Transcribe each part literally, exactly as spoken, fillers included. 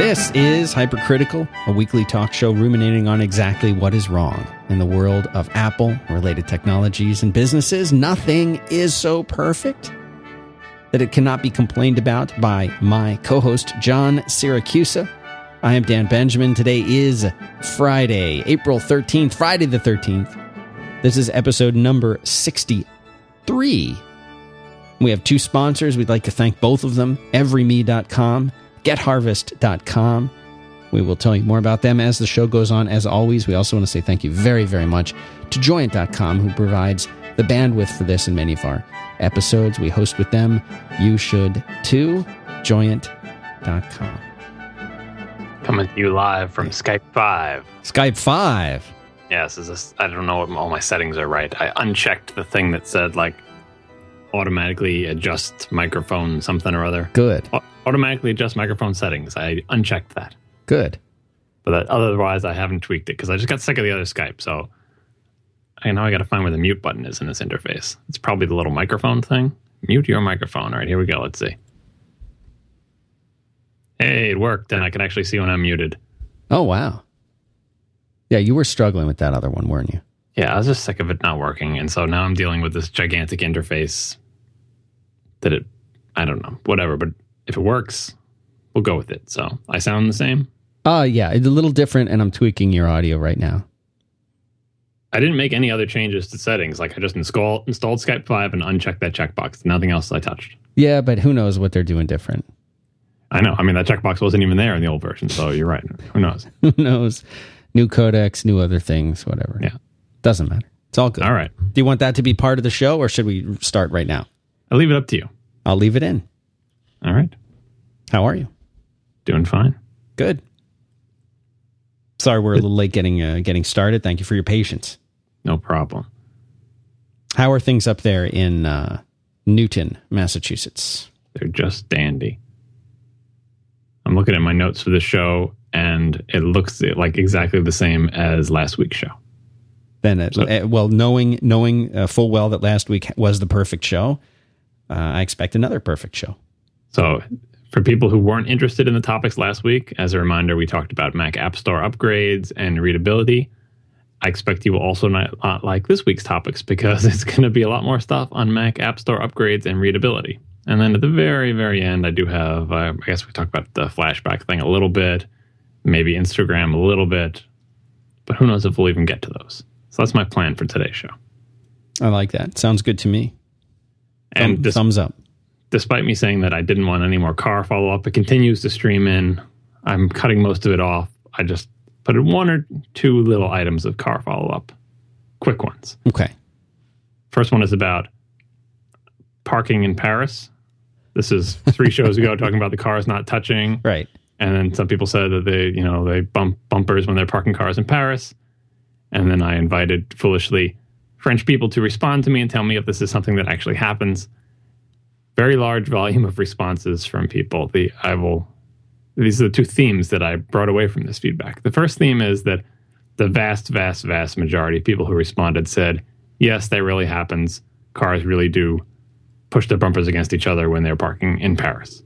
This is Hypercritical, a weekly talk show ruminating on exactly what is wrong in the world of Apple, related technologies, and businesses. Nothing is so perfect that it cannot be complained about by my co-host, John Siracusa. I am Dan Benjamin. Today is Friday, April thirteenth, Friday the thirteenth. This is episode number sixty-three. We have two sponsors. We'd like to thank both of them, every me dot com, get harvest dot com. We will tell you more about them as the show goes on. As always, we also want to say thank you very, very much to joint dot com, who provides the bandwidth for this and many of our episodes. We host with them. You should too. joint dot com. Coming to you live from Skype five. Skype five. Yes, is this, I don't know what all my settings are right. I unchecked the thing that said, like, automatically adjust microphone something or other. Good. O- automatically adjust microphone settings. I unchecked that. Good. But that, otherwise, I haven't tweaked it because I just got sick of the other Skype. So I know I got to find where the mute button is in this interface. It's probably the little microphone thing. Mute your microphone. All right, here we go. Let's see. Hey, it worked, and I can actually see when I'm muted. Oh, wow. Yeah, you were struggling with that other one, weren't you? Yeah, I was just sick of it not working, and so now I'm dealing with this gigantic interface that it, I don't know, whatever, but if it works, we'll go with it. So, I sound the same? Uh, yeah, it's a little different, and I'm tweaking your audio right now. I didn't make any other changes to settings. Like, I just install, installed Skype five and unchecked that checkbox. Nothing else I touched. Yeah, but who knows what they're doing different. I know. I mean, that checkbox wasn't even there in the old version, so you're right. Who knows? Who knows? New codecs, new other things, whatever. Yeah. Doesn't matter. It's all good. All right. Do you want that to be part of the show, or should we start right now? I'll leave it up to you. I'll leave it in. All right. How are you? Doing fine. Good. Sorry we're a little late getting uh, getting started. Thank you for your patience. No problem. How are things up there in uh, Newton, Massachusetts? They're just dandy. I'm looking at my notes for the show, and it looks like exactly the same as last week's show. Then, it, so, well, knowing knowing uh, full well that last week was the perfect show, uh, I expect another perfect show. So, for people who weren't interested in the topics last week, as a reminder, we talked about Mac App Store upgrades and readability. I expect you will also not like this week's topics because it's going to be a lot more stuff on Mac App Store upgrades and readability. And then at the very, very end, I do have, uh, I guess we talk about the flashback thing a little bit, maybe Instagram a little bit, but who knows if we'll even get to those. So that's my plan for today's show. I like that. Sounds good to me. Thumb, and dis- thumbs up. Despite me saying that I didn't want any more car follow-up, it continues to stream in. I'm cutting most of it off. I just put in one or two little items of car follow-up. Quick ones. Okay. First one is about parking in Paris. This is three shows ago talking about the cars not touching. Right. And then some people said that they, you know, they bump bumpers when they're parking cars in Paris. And then I invited, foolishly, French people to respond to me and tell me if this is something that actually happens. Very large volume of responses from people. The I will. These are the two themes that I brought away from this feedback. The first theme is that the vast, vast, vast majority of people who responded said, yes, that really happens. Cars really do push their bumpers against each other when they're parking in Paris.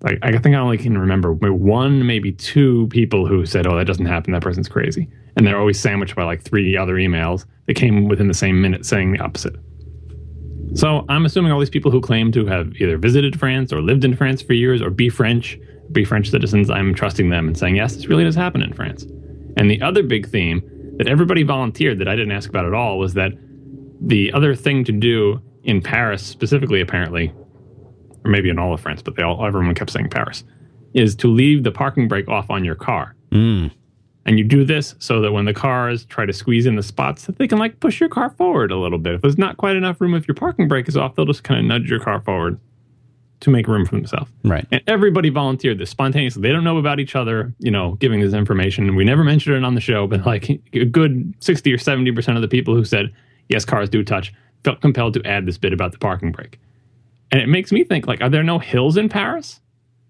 Like, I think I only can remember one, maybe two people who said, oh, that doesn't happen, that person's crazy. And they're always sandwiched by like three other emails that came within the same minute saying the opposite. So I'm assuming all these people who claim to have either visited France or lived in France for years or be French, be French citizens, I'm trusting them and saying, yes, this really does happen in France. And the other big theme that everybody volunteered that I didn't ask about at all was that the other thing to do in Paris specifically, apparently, or maybe in all of France, but they all everyone kept saying Paris, is to leave the parking brake off on your car. Mm. And you do this so that when the cars try to squeeze in the spots, that they can like push your car forward a little bit. If there's not quite enough room, if your parking brake is off, they'll just kind of nudge your car forward to make room for themselves. Right. And everybody volunteered this spontaneously. They don't know about each other, you know, giving this information. We never mentioned it on the show, but like a good sixty or seventy percent of the people who said, yes, cars do touch, felt compelled to add this bit about the parking brake. And it makes me think, like, are there no hills in Paris?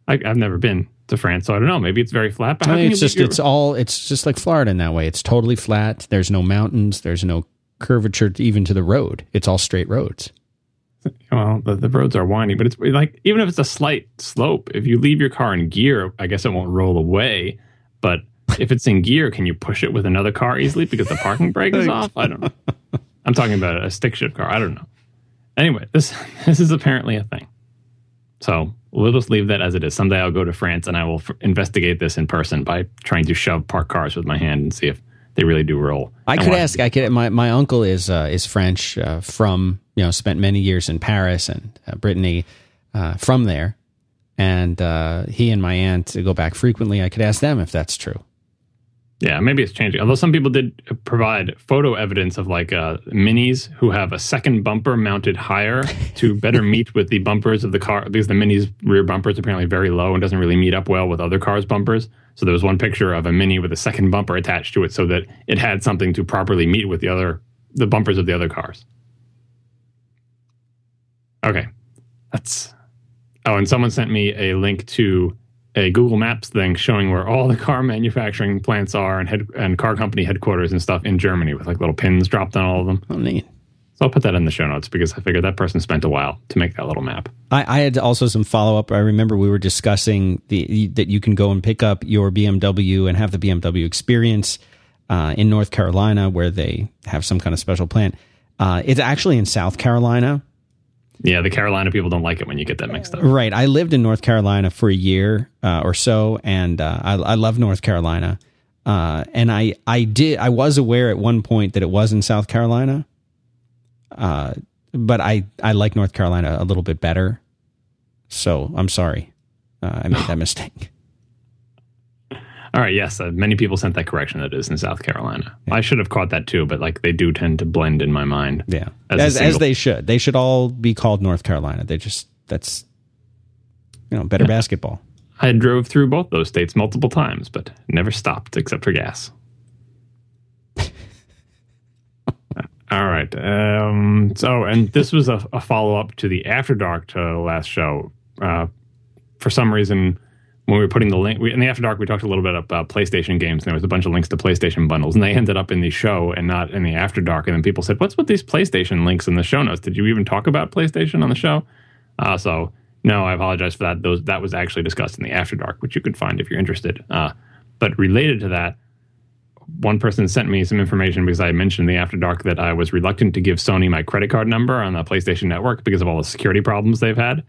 I, I've never been to France, so I don't know. Maybe it's very flat. But I mean, it's just your... it's all it's just like Florida in that way. It's totally flat. There's no mountains. There's no curvature even to the road. It's all straight roads. Well, the, the roads are windy, but it's like, even if it's a slight slope, if you leave your car in gear, I guess it won't roll away. But if it's in gear, can you push it with another car easily because the parking brake is off? I don't know. I'm talking about a stick shift car. I don't know. Anyway, this this is apparently a thing. So we'll just leave that as it is. Someday I'll go to France and I will f- investigate this in person by trying to shove parked cars with my hand and see if they really do roll. I could ask. I could. My, my uncle is uh, is French uh, from, you know, spent many years in Paris and uh, Brittany uh, from there. And uh, he and my aunt go back frequently. I could ask them if that's true. Yeah, maybe it's changing. Although some people did provide photo evidence of like uh, minis who have a second bumper mounted higher to better meet with the bumpers of the car, because the mini's rear bumper is apparently very low and doesn't really meet up well with other cars' bumpers. So there was one picture of a mini with a second bumper attached to it so that it had something to properly meet with the other the bumpers of the other cars. Okay, that's. Oh, and someone sent me a link to a Google Maps thing showing where all the car manufacturing plants are and head, and car company headquarters and stuff in Germany with like little pins dropped on all of them. Oh, neat. So I'll put that in the show notes because I figured that person spent a while to make that little map. I, I had also some follow-up. I remember we were discussing the that you can go and pick up your B M W and have the B M W experience uh, in North Carolina where they have some kind of special plant. Uh, it's actually in South Carolina. Yeah, the Carolina people don't like it when you get that mixed up. Right. I lived in North Carolina for a year uh, or so, and uh, I, I love North Carolina. Uh, and I, I did I was aware at one point that it was in South Carolina, uh, but I, I like North Carolina a little bit better. So I'm sorry, uh, I made that mistake. All right. Yes, uh, many people sent that correction. That is in South Carolina. Yeah. I should have caught that too, but like they do tend to blend in my mind. Yeah, as as, as they should. They should all be called North Carolina. They just that's you know better yeah. basketball. I drove through both those states multiple times, but never stopped except for gas. All right. Um, so, and this was a, a follow up to the After Dark to the last show. Uh, for some reason. When we were putting the link, we, in the After Dark, we talked a little bit about PlayStation games, and there was a bunch of links to PlayStation bundles, and they ended up in the show and not in the After Dark. And then people said, what's with these PlayStation links in the show notes? Did you even talk about PlayStation on the show? Uh, so, no, I apologize for that. Those, that was actually discussed in the After Dark, which you could find if you're interested. Uh, but related to that, one person sent me some information because I mentioned in the After Dark that I was reluctant to give Sony my credit card number on the PlayStation Network because of all the security problems they've had.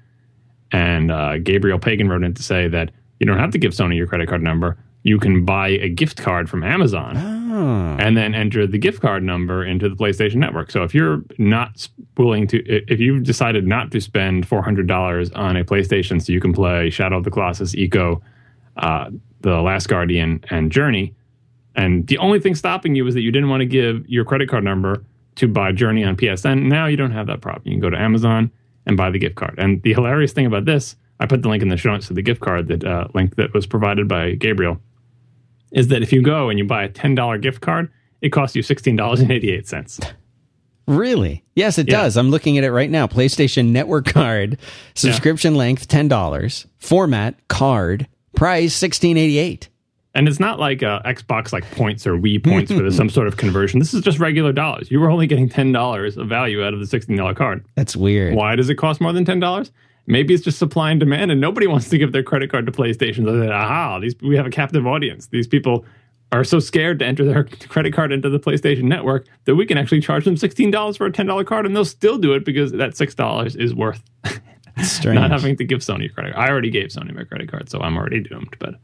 And uh, Gabriel Pagan wrote in to say that you don't have to give Sony your credit card number. You can buy a gift card from Amazon oh. and then enter the gift card number into the PlayStation Network. So if you're not willing to, if you've decided not to spend four hundred dollars on a PlayStation so you can play Shadow of the Colossus, Eco, uh, The Last Guardian, and Journey, and the only thing stopping you is that you didn't want to give your credit card number to buy Journey on P S N, now you don't have that problem. You can go to Amazon and buy the gift card. And the hilarious thing about this, I put the link in the show notes to the gift card that uh, link that was provided by Gabriel, is that if you go and you buy a ten dollars gift card, it costs you sixteen dollars and eighty-eight cents. Really? Yes, it yeah. does. I'm looking at it right now. PlayStation Network card, subscription yeah. length, ten dollars. Format, card, price, sixteen dollars and eighty-eight cents. And it's not like uh, Xbox like points or Wii points for some sort of conversion. This is just regular dollars. You were only getting ten dollars of value out of the sixteen dollars card. That's weird. Why does it cost more than ten dollars? Maybe it's just supply and demand, and nobody wants to give their credit card to PlayStation. They're like, aha, these, we have a captive audience. These people are so scared to enter their credit card into the PlayStation Network that we can actually charge them sixteen dollars for a ten dollars card, and they'll still do it because that six dollars is worth not having to give Sony a credit card. I already gave Sony my credit card, so I'm already doomed, but...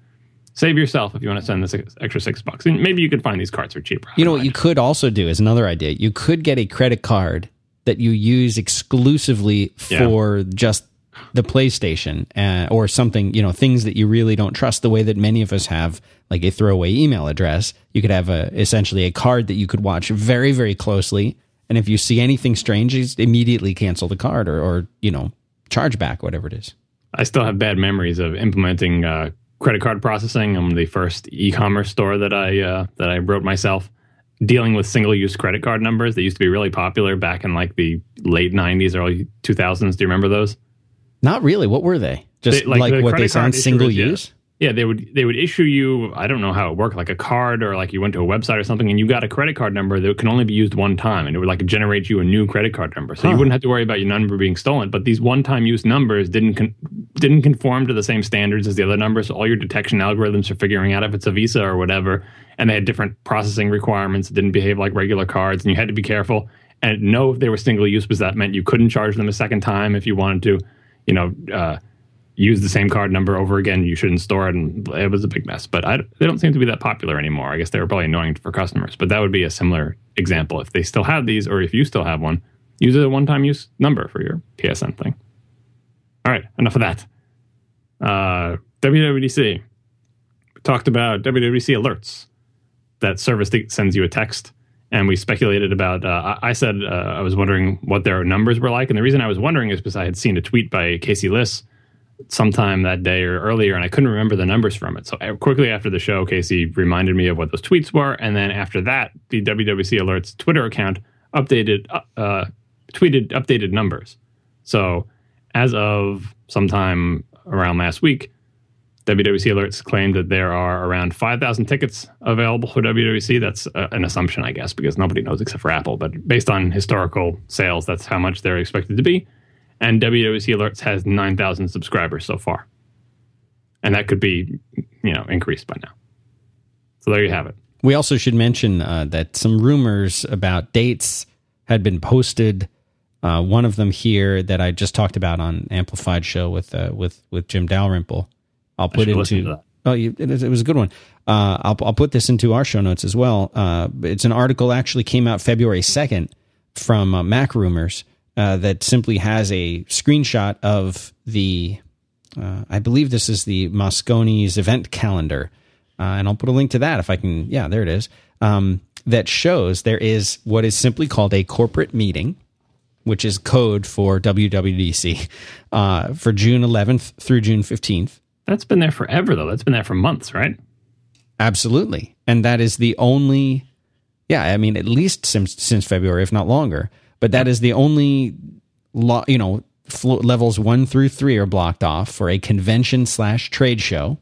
Save yourself if you want to send this extra six bucks. And maybe you could find these cards are cheaper. You know what you could also do is another idea. You could get a credit card that you use exclusively for yeah. just the PlayStation uh, or something, you know, things that you really don't trust the way that many of us have, like a throwaway email address. You could have a, essentially a card that you could watch very, very closely. And if you see anything strange, you immediately cancel the card or, or, you know, charge back, whatever it is. I still have bad memories of implementing uh credit card processing. I'm the first e-commerce store that I uh, that I wrote myself, dealing with single-use credit card numbers that used to be really popular back in like the late nineties, early two thousands. Do you remember those? Not really. What were they? Just they, like, like the what they sound single-use? Yeah, they would they would issue you, I don't know how it worked, like a card, or like you went to a website or something and you got a credit card number that can only be used one time, and it would like generate you a new credit card number. So huh. you wouldn't have to worry about your number being stolen, but these one-time use numbers didn't con- didn't conform to the same standards as the other numbers. So all your detection algorithms are figuring out if it's a Visa or whatever, and they had different processing requirements that didn't behave like regular cards, and you had to be careful and know if they were single use, because that meant you couldn't charge them a second time if you wanted to, you know, uh, use the same card number over again. You shouldn't store it, and it was a big mess. But I, they don't seem to be that popular anymore. I guess they were probably annoying for customers, but that would be a similar example. If they still have these, or if you still have one, use a one-time use number for your P S N thing. All right, enough of that. Uh, W W D C. We talked about W W D C Alerts, that service that sends you a text. And we speculated about, uh, I said, uh, I was wondering what their numbers were like. And the reason I was wondering is because I had seen a tweet by Casey Liss sometime that day or earlier, and I couldn't remember the numbers from it. So quickly after the show, Casey reminded me of what those tweets were. And then after that, the W W C Alerts Twitter account updated, uh, tweeted updated numbers. So as of sometime around last week, W W C Alerts claimed that there are around five thousand tickets available for W W D C. That's uh, an assumption, I guess, because nobody knows except for Apple. But based on historical sales, that's how much they're expected to be. And W W D C Alerts has nine thousand subscribers so far. And that could be, you know, increased by now. So there you have it. We also should mention uh, that some rumors about dates had been posted. Uh, one of them here that I just talked about on Amplified Show with uh, with with Jim Dalrymple. I'll put it into. Oh, you, it, it was a good one. Uh, I'll I'll put this into our show notes as well. Uh, it's an article actually came out February second from uh, Mac Rumors uh, that simply has a screenshot of the. Uh, I believe this is the Mosconi's event calendar, uh, and I'll put a link to that if I can. Yeah, there it is. Um, that shows there is what is simply called a corporate meeting, which is code for W W D C, uh, for June eleventh through June fifteenth. That's been there forever, though. That's been there for months, right? Absolutely. And that is the only, yeah, I mean, at least since, since February, if not longer. But that is the only, lo- you know, flo- levels one through three are blocked off for a convention slash trade show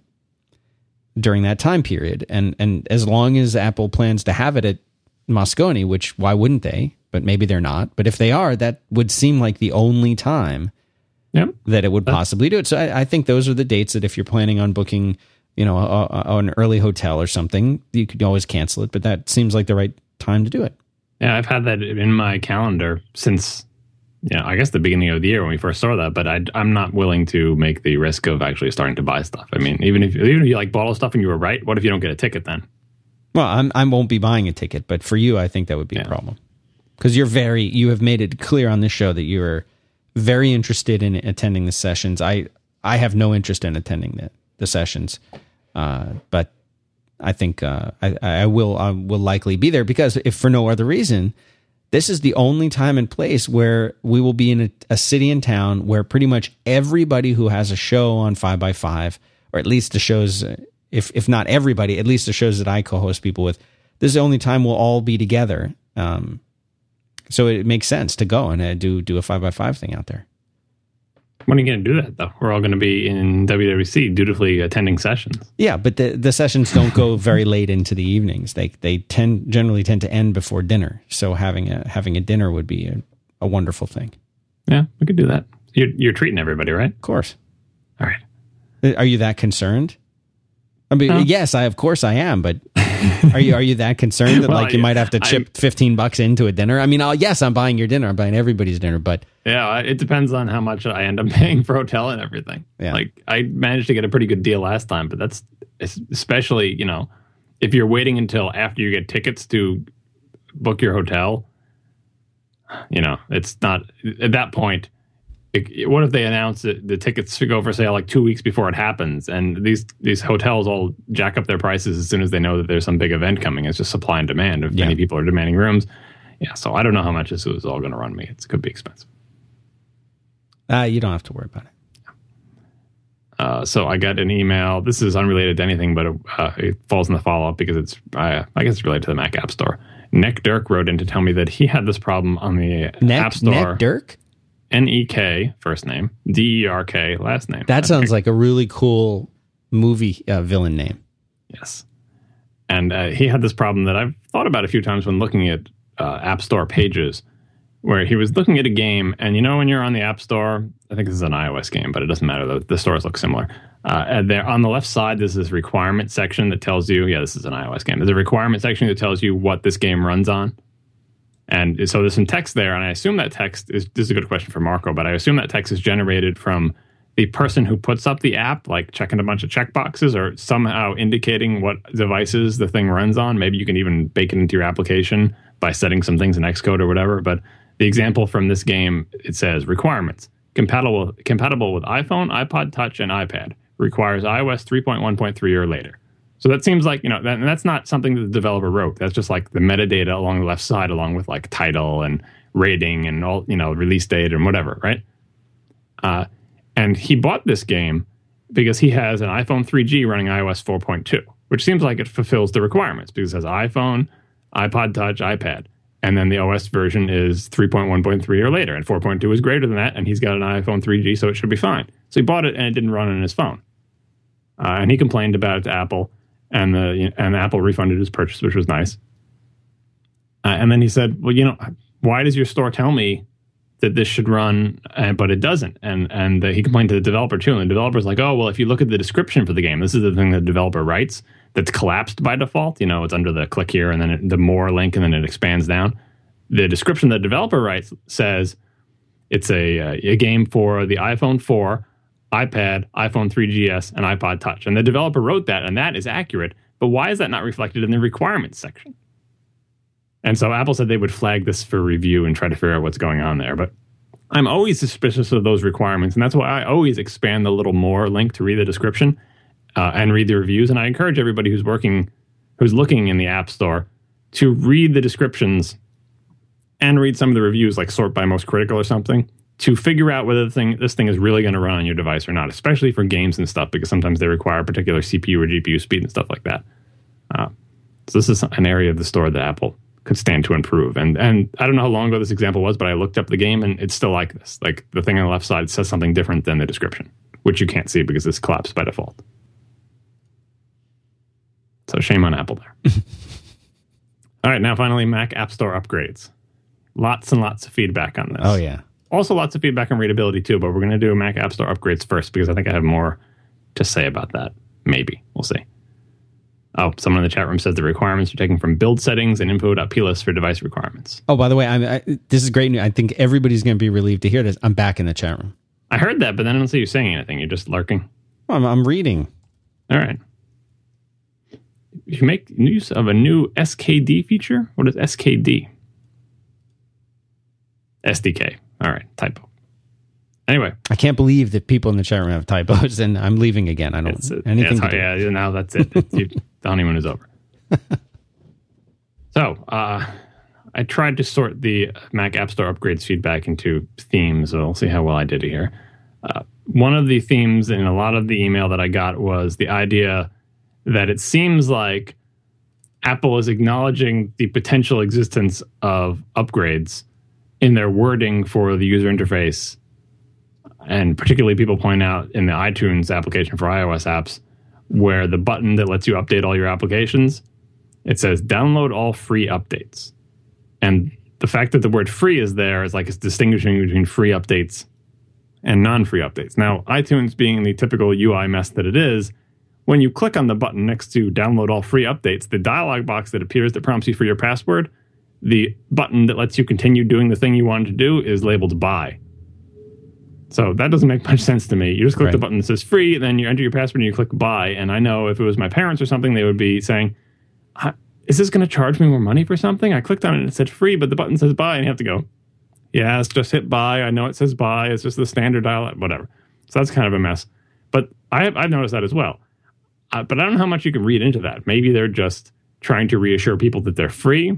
during that time period. And and as long as Apple plans to have it at Moscone, which why wouldn't they? But maybe they're not. But if they are, that would seem like the only time. Yep. That it would possibly do it. So I, I think those are the dates that if you're planning on booking, you know, a, a, an early hotel or something, you could always cancel it. But that seems like the right time to do it. Yeah, I've had that in my calendar since, you know, I guess the beginning of the year when we first saw that. But I, I'm not willing to make the risk of actually starting to buy stuff. I mean, even if even if you like bottle stuff and you were right, what if you don't get a ticket then? Well, I'm, I won't be buying a ticket. But for you, I think that would be yeah. a problem, because you're very you have made it clear on this show that you are very interested in attending the sessions. I, I have no interest in attending the, the sessions. Uh, but I think uh, I, I will I will likely be there, because if for no other reason, this is the only time and place where we will be in a, a city and town where pretty much everybody who has a show on five by five, or at least the shows, if if not everybody, at least the shows that I co-host people with, this is the only time we'll all be together. Um, So it makes sense to go and uh, do do a five by five thing out there. When are you going to do that, though? We're all going to be in W W D C dutifully attending sessions. Yeah, but the, the sessions don't go very late into the evenings. They they tend generally tend to end before dinner. So having a having a dinner would be a, a wonderful thing. Yeah, we could do that. You're you're treating everybody, right? Of course. All right. Are you that concerned? I mean, no. yes, I of course I am, but are you are you that concerned that well, like you yeah, might have to chip I, fifteen bucks into a dinner? I mean, I'll, yes, I'm buying your dinner. I'm buying everybody's dinner, but yeah, it depends on how much I end up paying for hotel and everything. Yeah. Like I managed to get a pretty good deal last time, but that's especially, you know, if you're waiting until after you get tickets to book your hotel, you know, it's not at that point. What if they announce that the tickets should go for sale like two weeks before it happens, and these these hotels all jack up their prices as soon as they know that there's some big event coming? It's just supply and demand. If yeah. many people are demanding rooms. Yeah, so I don't know how much this is all going to run me. It could be expensive. Uh, you don't have to worry about it. Uh, so I got an email. This is unrelated to anything, but it, uh, it falls in the follow-up because it's, uh, I guess it's related to the Mac App Store. Nick Dirk wrote in to tell me that he had this problem on the Nick, App Store. Nick Dirk? N E K, first name, D E R K, last name. That sounds like a really cool movie uh, villain name. Yes. And uh, he had this problem that I've thought about a few times when looking at uh, App Store Pages, where he was looking at a game, and you know when you're on the App Store, I think this is an iOS game, but it doesn't matter, the, the stores look similar. Uh, and there, on the left side, there's this requirement section that tells you, yeah, this is an iOS game. There's a requirement section that tells you what this game runs on. And so there's some text there, and I assume that text is, this is a good question for Marco, but I assume that text is generated from the person who puts up the app, like checking a bunch of checkboxes or somehow indicating what devices the thing runs on. Maybe you can even bake it into your application by setting some things in Xcode or whatever. But the example from this game, it says requirements, compatible compatible with iPhone, iPod Touch, and iPad, requires iOS three point one point three or later. So that seems like, you know, that, that's not something that the developer wrote. That's just like the metadata along the left side, along with like title and rating and all, you know, release date and whatever, right? Uh, And he bought this game because he has an iPhone three G running iOS four point two, which seems like it fulfills the requirements because it has iPhone, iPod Touch, iPad. And then the O S version is three point one point three or later, and four point two is greater than that, and he's got an iPhone three G, so it should be fine. So he bought it, and it didn't run on his phone. Uh, and he complained about it to Apple, and, the, and Apple refunded his purchase, which was nice. Uh, and then he said, well, you know, why does your store tell me that this should run, uh, but it doesn't? And and uh, he complained to the developer, too. And the developer's like, oh, well, if you look at the description for the game, this is the thing the developer writes that's collapsed by default. You know, it's under the click here and then it, the more link, and then it expands down. The description the developer writes says it's a, uh, a game for the iPhone four, iPad, iPhone three G S, and iPod Touch. And the developer wrote that, and that is accurate. But why is that not reflected in the requirements section? And so Apple said they would flag this for review and try to figure out what's going on there. But I'm always suspicious of those requirements, and that's why I always expand the little more link to read the description uh, and read the reviews. And I encourage everybody who's working, who's looking in the App Store to read the descriptions and read some of the reviews, like sort by most critical or something, to figure out whether the thing, this thing is really going to run on your device or not, especially for games and stuff, because sometimes they require particular C P U or G P U speed and stuff like that. Uh, so this is an area of the store that Apple could stand to improve. And and I don't know how long ago this example was, but I looked up the game and it's still like this. Like the thing on the left side says something different than the description, which you can't see because it's collapsed by default. So shame on Apple there. All right, now finally, Mac App Store upgrades. Lots and lots of feedback on this. Oh, yeah. Also lots of feedback on readability, too, but we're going to do Mac App Store upgrades first because I think I have more to say about that. Maybe. We'll see. Oh, someone in the chat room says the requirements are taken from build settings and info.plist for device requirements. Oh, by the way, I'm, I, this is great news. I think everybody's going to be relieved to hear this. I'm back in the chat room. I heard that, but then I don't see you saying anything. You're just lurking. Well, I'm, I'm reading. All right. You make use of a new S K D feature? What is S K D? S D K. All right. Typo. Anyway, I can't believe that people in the chat room have typos, and I'm leaving again. I don't it's, anything. Yeah, to do. yeah, now that's it. It's, you, the honeymoon is over. So uh, I tried to sort the Mac App Store upgrades feedback into themes. So we'll see how well I did here. Uh, one of the themes in a lot of the email that I got was the idea that it seems like Apple is acknowledging the potential existence of upgrades in their wording for the user interface. And particularly people point out in the iTunes application for iOS apps where the button that lets you update all your applications, it says download all free updates. And the fact that the word free is there is like it's distinguishing between free updates and non-free updates. Now, iTunes being the typical U I mess that it is, when you click on the button next to download all free updates, the dialog box that appears that prompts you for your password, the button that lets you continue doing the thing you wanted to do is labeled buy. So that doesn't make much sense to me. You just click right. the button that says free, and then you enter your password and you click buy. And I know if it was my parents or something, they would be saying, is this going to charge me more money for something? I clicked on it and it said free, but the button says buy. And you have to go, yeah, it's just hit buy. I know it says buy. It's just the standard dialog, whatever. So that's kind of a mess. But I have, I've noticed that as well. Uh, but I don't know how much you can read into that. Maybe they're just trying to reassure people that they're free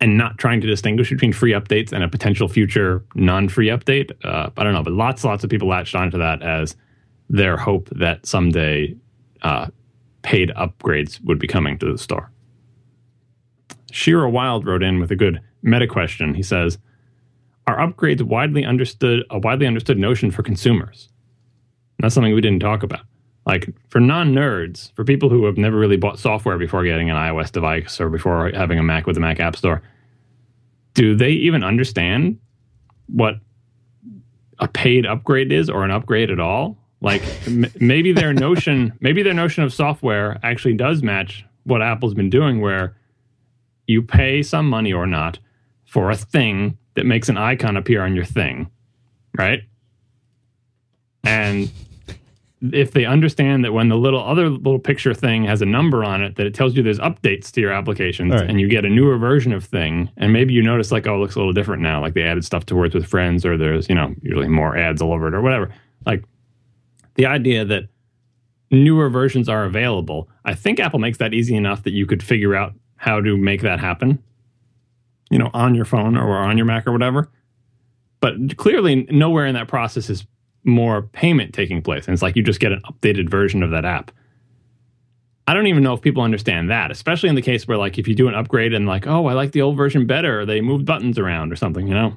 and not trying to distinguish between free updates and a potential future non-free update. Uh, I don't know, but lots lots of people latched onto that as their hope that someday uh, paid upgrades would be coming to the store. Shira Wild wrote in with a good meta question. He says, are upgrades widely understood a widely understood notion for consumers? And that's something we didn't talk about. Like, for non-nerds, for people who have never really bought software before getting an iOS device or before having a Mac with the Mac App Store, do they even understand what a paid upgrade is or an upgrade at all? Like, m- maybe their notion, maybe their notion of software actually does match what Apple's been doing, where you pay some money or not for a thing that makes an icon appear on your thing, right? And if they understand that when the little other little picture thing has a number on it, that it tells you there's updates to your applications, right, and you get a newer version of thing, and maybe you notice, like, oh, it looks a little different now, like they added stuff to Words with Friends, or there's, you know, usually more ads all over it or whatever. Like, the idea that newer versions are available, I think Apple makes that easy enough that you could figure out how to make that happen, you know, on your phone or on your Mac or whatever. But clearly nowhere in that process is more payment taking place. And it's like you just get an updated version of that app. I don't even know if people understand that, especially in the case where, like, if you do an upgrade and, like, oh, I like the old version better, or they moved buttons around or something, you know.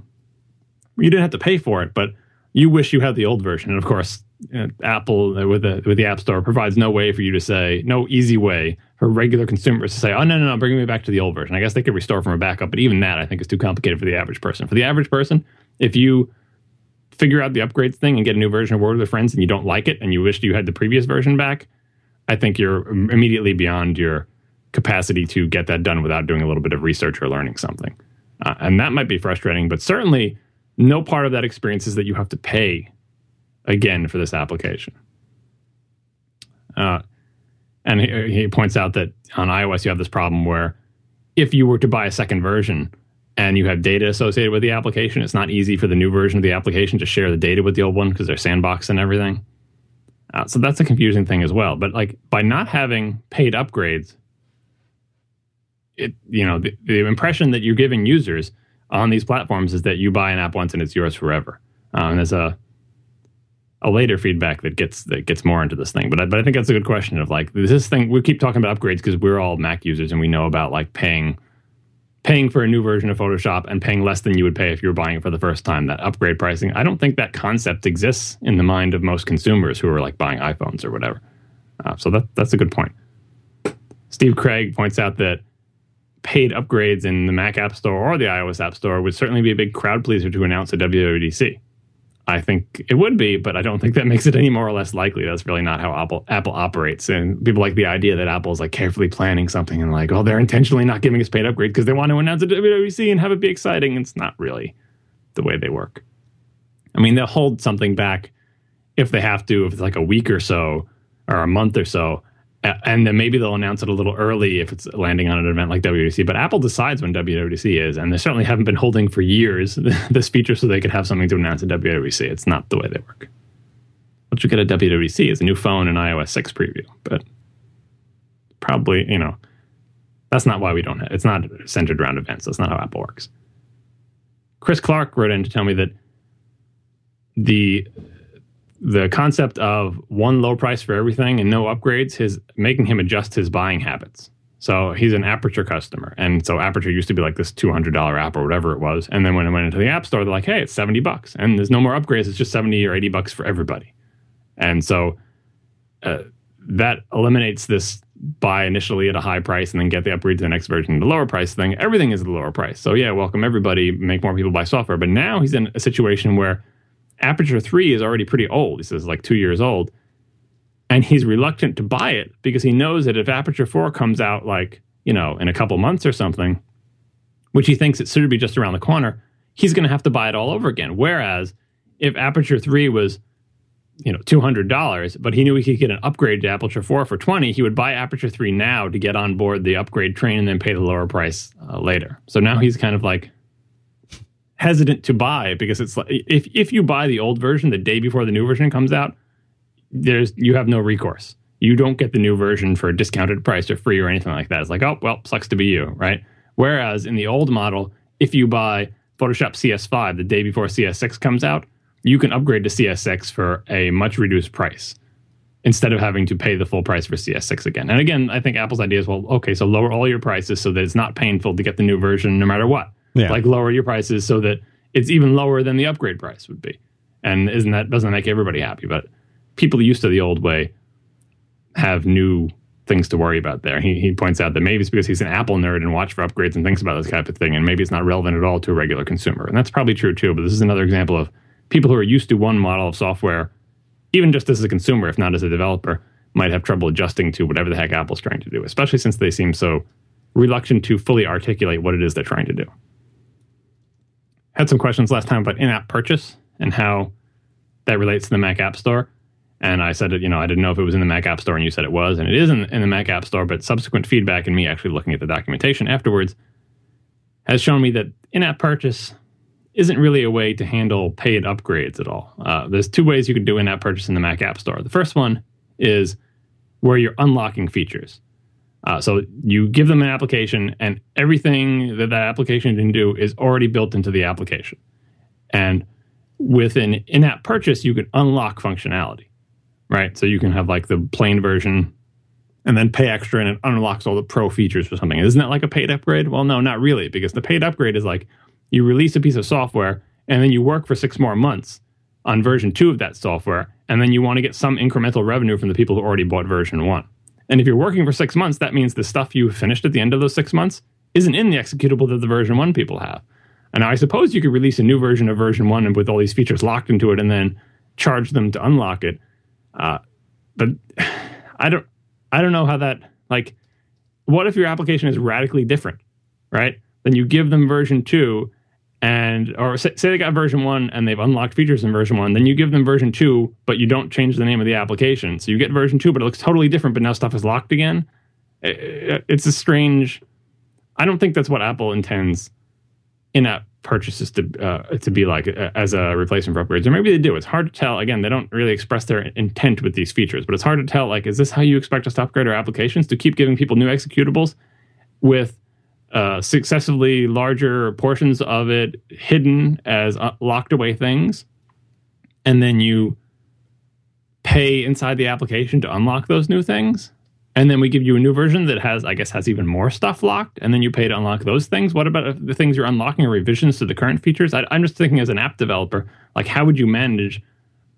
You didn't have to pay for it, but you wish you had the old version. And, of course, you know, Apple with the, with the App Store provides no way for you to say, no easy way for regular consumers to say, oh, no, no, no, bring me back to the old version. I guess they could restore from a backup, but even that, I think, is too complicated for the average person. For the average person, if you figure out the upgrades thing and get a new version of Word with Friends and you don't like it and you wish you had the previous version back, I think you're immediately beyond your capacity to get that done without doing a little bit of research or learning something. Uh, and that might be frustrating, but certainly no part of that experience is that you have to pay again for this application. Uh, and he, he points out that on iOS you have this problem where if you were to buy a second version and you have data associated with the application, it's not easy for the new version of the application to share the data with the old one because they're sandboxed and everything. Uh, so that's a confusing thing as well. But, like, by not having paid upgrades, it, you know, the, the impression that you're giving users on these platforms is that you buy an app once and it's yours forever. Um, and there's a a later feedback that gets that gets more into this thing. But I, but I think that's a good question of, like, this thing, we keep talking about upgrades because we're all Mac users and we know about, like, paying... paying for a new version of Photoshop and paying less than you would pay if you were buying it for the first time, that upgrade pricing. I don't think that concept exists in the mind of most consumers who are, like, buying iPhones or whatever. Uh, so that that's a good point. Steve Craig points out that paid upgrades in the Mac App Store or the iOS App Store would certainly be a big crowd pleaser to announce at W W D C. I think it would be, but I don't think that makes it any more or less likely. That's really not how Apple Apple operates. And people like the idea that Apple is, like, carefully planning something and, like, oh, they're intentionally not giving us paid upgrades because they want to announce it at W W D C and have it be exciting. It's not really the way they work. I mean, they'll hold something back if they have to, if it's like a week or so or a month or so. And then maybe they'll announce it a little early if it's landing on an event like W W D C. But Apple decides when W W D C is, and they certainly haven't been holding for years this feature so they could have something to announce at W W D C. It's not the way they work. What you get at W W D C is a new phone and iOS six preview. But probably, you know, that's not why we don't have, it's not centered around events. That's not how Apple works. Chris Clark wrote in to tell me that the... the concept of one low price for everything and no upgrades is making him adjust his buying habits. So he's an Aperture customer. And so Aperture used to be like this two hundred dollars app or whatever it was. And then when it went into the App Store, they're like, hey, it's seventy bucks. And there's no more upgrades. It's just seventy or eighty bucks for everybody. And so uh, that eliminates this buy initially at a high price and then get the upgrade to the next version at the lower price thing. Everything is at the lower price. So yeah, welcome everybody, make more people buy software. But now he's in a situation where Aperture three is already pretty old. He says, like, two years old. And he's reluctant to buy it because he knows that if Aperture four comes out, like, you know, in a couple months or something, which he thinks it should be just around the corner, he's going to have to buy it all over again. Whereas if Aperture three was, you know, two hundred dollars, but he knew he could get an upgrade to Aperture four for twenty dollars, he would buy Aperture three now to get on board the upgrade train and then pay the lower price uh, later. So now he's kind of, like, hesitant to buy because it's like if if you buy the old version the day before the new version comes out, there's you have no recourse. You don't get the new version for a discounted price or free or anything like that. It's like, oh, well, sucks to be you, right? Whereas in the old model, if you buy Photoshop C S five the day before C S six comes out, you can upgrade to C S six for a much reduced price instead of having to pay the full price for C S six again. And again, I think Apple's idea is, well, okay, so lower all your prices so that it's not painful to get the new version no matter what. Yeah. Like, lower your prices so that it's even lower than the upgrade price would be. And isn't that doesn't make everybody happy, but people used to the old way have new things to worry about there. He, he points out that maybe it's because he's an Apple nerd and watched for upgrades and thinks about this type of thing, and maybe it's not relevant at all to a regular consumer. And that's probably true, too. But this is another example of people who are used to one model of software, even just as a consumer, if not as a developer, might have trouble adjusting to whatever the heck Apple's trying to do, especially since they seem so reluctant to fully articulate what it is they're trying to do. Had some questions last time about in-app purchase and how that relates to the Mac App Store. And I said, that, you know, I didn't know if it was in the Mac App Store, and you said it was. And it is in, in the Mac App Store, but subsequent feedback and me actually looking at the documentation afterwards has shown me that in-app purchase isn't really a way to handle paid upgrades at all. Uh, there's two ways you can do in-app purchase in the Mac App Store. The first one is where you're unlocking features. Uh, so you give them an application, and everything that that application can do is already built into the application. And with an in-app purchase, you can unlock functionality, right? So you can have like the plain version and then pay extra, and it unlocks all the pro features for something. Isn't that like a paid upgrade? Well, no, not really, because the paid upgrade is like you release a piece of software, and then you work for six more months on version two of that software, and then you want to get some incremental revenue from the people who already bought version one. And if you're working for six months, that means the stuff you finished at the end of those six months isn't in the executable that the version one people have. And I suppose you could release a new version of version one and with all these features locked into it and then charge them to unlock it. Uh, but I don't I don't know how that, like, what if your application is radically different, right? Then you give them version two, and or say, say they got version one and they've unlocked features in version one, then you give them version two, but you don't change the name of the application. So you get version two, but it looks totally different, but now stuff is locked again. It's a strange, I don't think that's what Apple intends in-app purchases to uh, to be like uh, as a replacement for upgrades. Or maybe they do. It's hard to tell. Again, they don't really express their intent with these features, but it's hard to tell, like, is this how you expect us to upgrade our applications, to keep giving people new executables with uh, successively larger portions of it hidden as uh, locked away things, and then you pay inside the application to unlock those new things? And then we give you a new version that has, I guess, has even more stuff locked. And then you pay to unlock those things. What about if the things you're unlocking are revisions to the current features? I, I'm just thinking as an app developer, like, how would you manage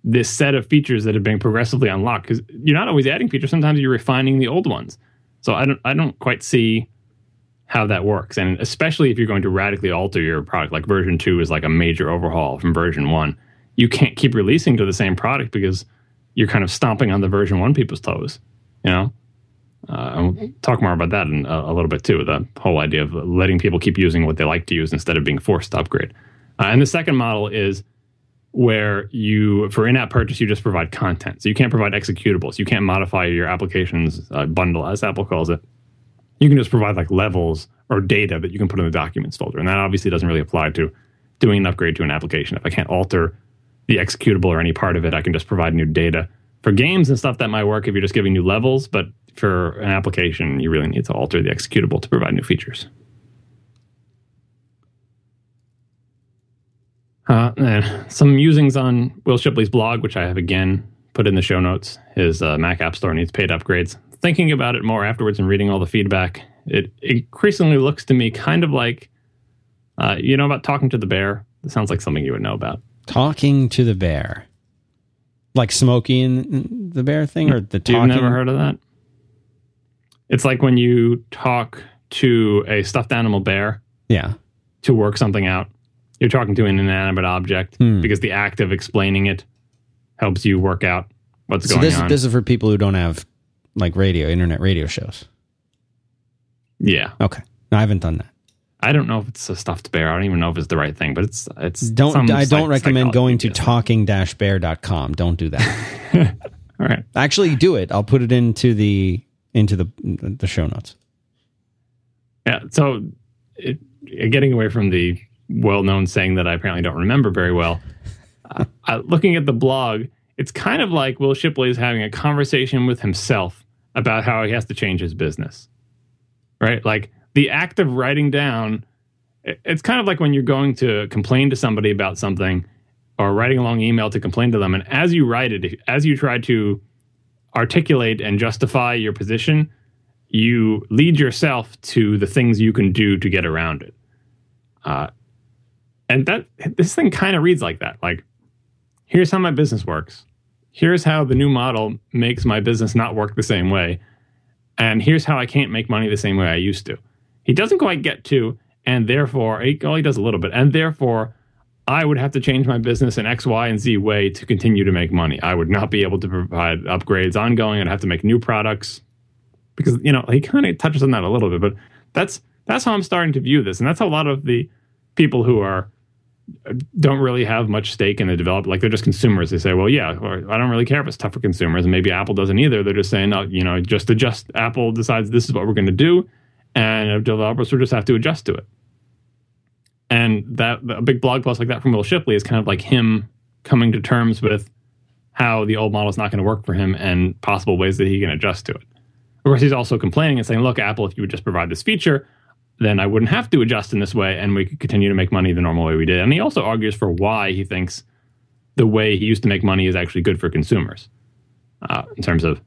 this set of features that have been progressively unlocked? Because you're not always adding features. Sometimes you're refining the old ones. So I don't, I don't quite see how that works. And especially if you're going to radically alter your product, like version two is like a major overhaul from version one. You can't keep releasing to the same product because you're kind of stomping on the version one people's toes, you know? Uh, I'll talk more about that in a, a little bit, too, the whole idea of letting people keep using what they like to use instead of being forced to upgrade. Uh, and the second model is where you, for in-app purchase, you just provide content. So you can't provide executables. You can't modify your application's uh, bundle, as Apple calls it. You can just provide like levels or data that you can put in the documents folder. And that obviously doesn't really apply to doing an upgrade to an application. If I can't alter the executable or any part of it, I can just provide new data. For games and stuff, that might work if you're just giving new levels, but for an application, you really need to alter the executable to provide new features. Uh, and some musings on Will Shipley's blog, which I have again put in the show notes. His uh, Mac App Store needs paid upgrades. Thinking about it more afterwards and reading all the feedback, it increasingly looks to me kind of like, uh, you know about Talking to the Bear? It sounds like something you would know about. Talking to the Bear. Like Smokey and the Bear thing, or the talking? You've never heard of that? It's like when you talk to a stuffed animal bear, yeah, to work something out. You're talking to an inanimate object hmm. because the act of explaining it helps you work out what's so going this, on. This is for people who don't have like radio, internet radio shows. Yeah. Okay. No, I haven't done that. I don't know if it's a stuffed bear. I don't even know if it's the right thing, but it's it's. Don't I don't recommend going to talking dash bear dot com. Don't do that. All right. Actually, do it. I'll put it into the into the the show notes. Yeah. So, it, getting away from the well-known saying that I apparently don't remember very well. uh, uh, looking at the blog, it's kind of like Will Shipley is having a conversation with himself about how he has to change his business. Right. Like, the act of writing down, it's kind of like when you're going to complain to somebody about something or writing a long email to complain to them. And as you write it, as you try to articulate and justify your position, you lead yourself to the things you can do to get around it. Uh, and that this thing kind of reads like that. Like, here's how my business works. here's how the new model makes my business not work the same way, and here's how I can't make money the same way I used to. He doesn't quite get to, and therefore, he, well, he does a little bit, and therefore, I would have to change my business in X, Y, and Z way to continue to make money. I would not be able to provide upgrades ongoing. I'd have to make new products because, you know, he kind of touches on that a little bit, but that's that's how I'm starting to view this. And that's how a lot of the people who are don't really have much stake in the development. Like, they're just consumers. They say, well, yeah, or I don't really care if it's tough for consumers. And maybe Apple doesn't either. They're just saying, oh, you know, just adjust. Apple decides this is what we're going to do. And developers will just have to adjust to it. And that a big blog post like that from Will Shipley is kind of like him coming to terms with how the old model is not going to work for him and possible ways that he can adjust to it. Of course, he's also complaining and saying, look, Apple, if you would just provide this feature, then I wouldn't have to adjust in this way and we could continue to make money the normal way we did. And he also argues for why he thinks the way he used to make money is actually good for consumers uh, in terms of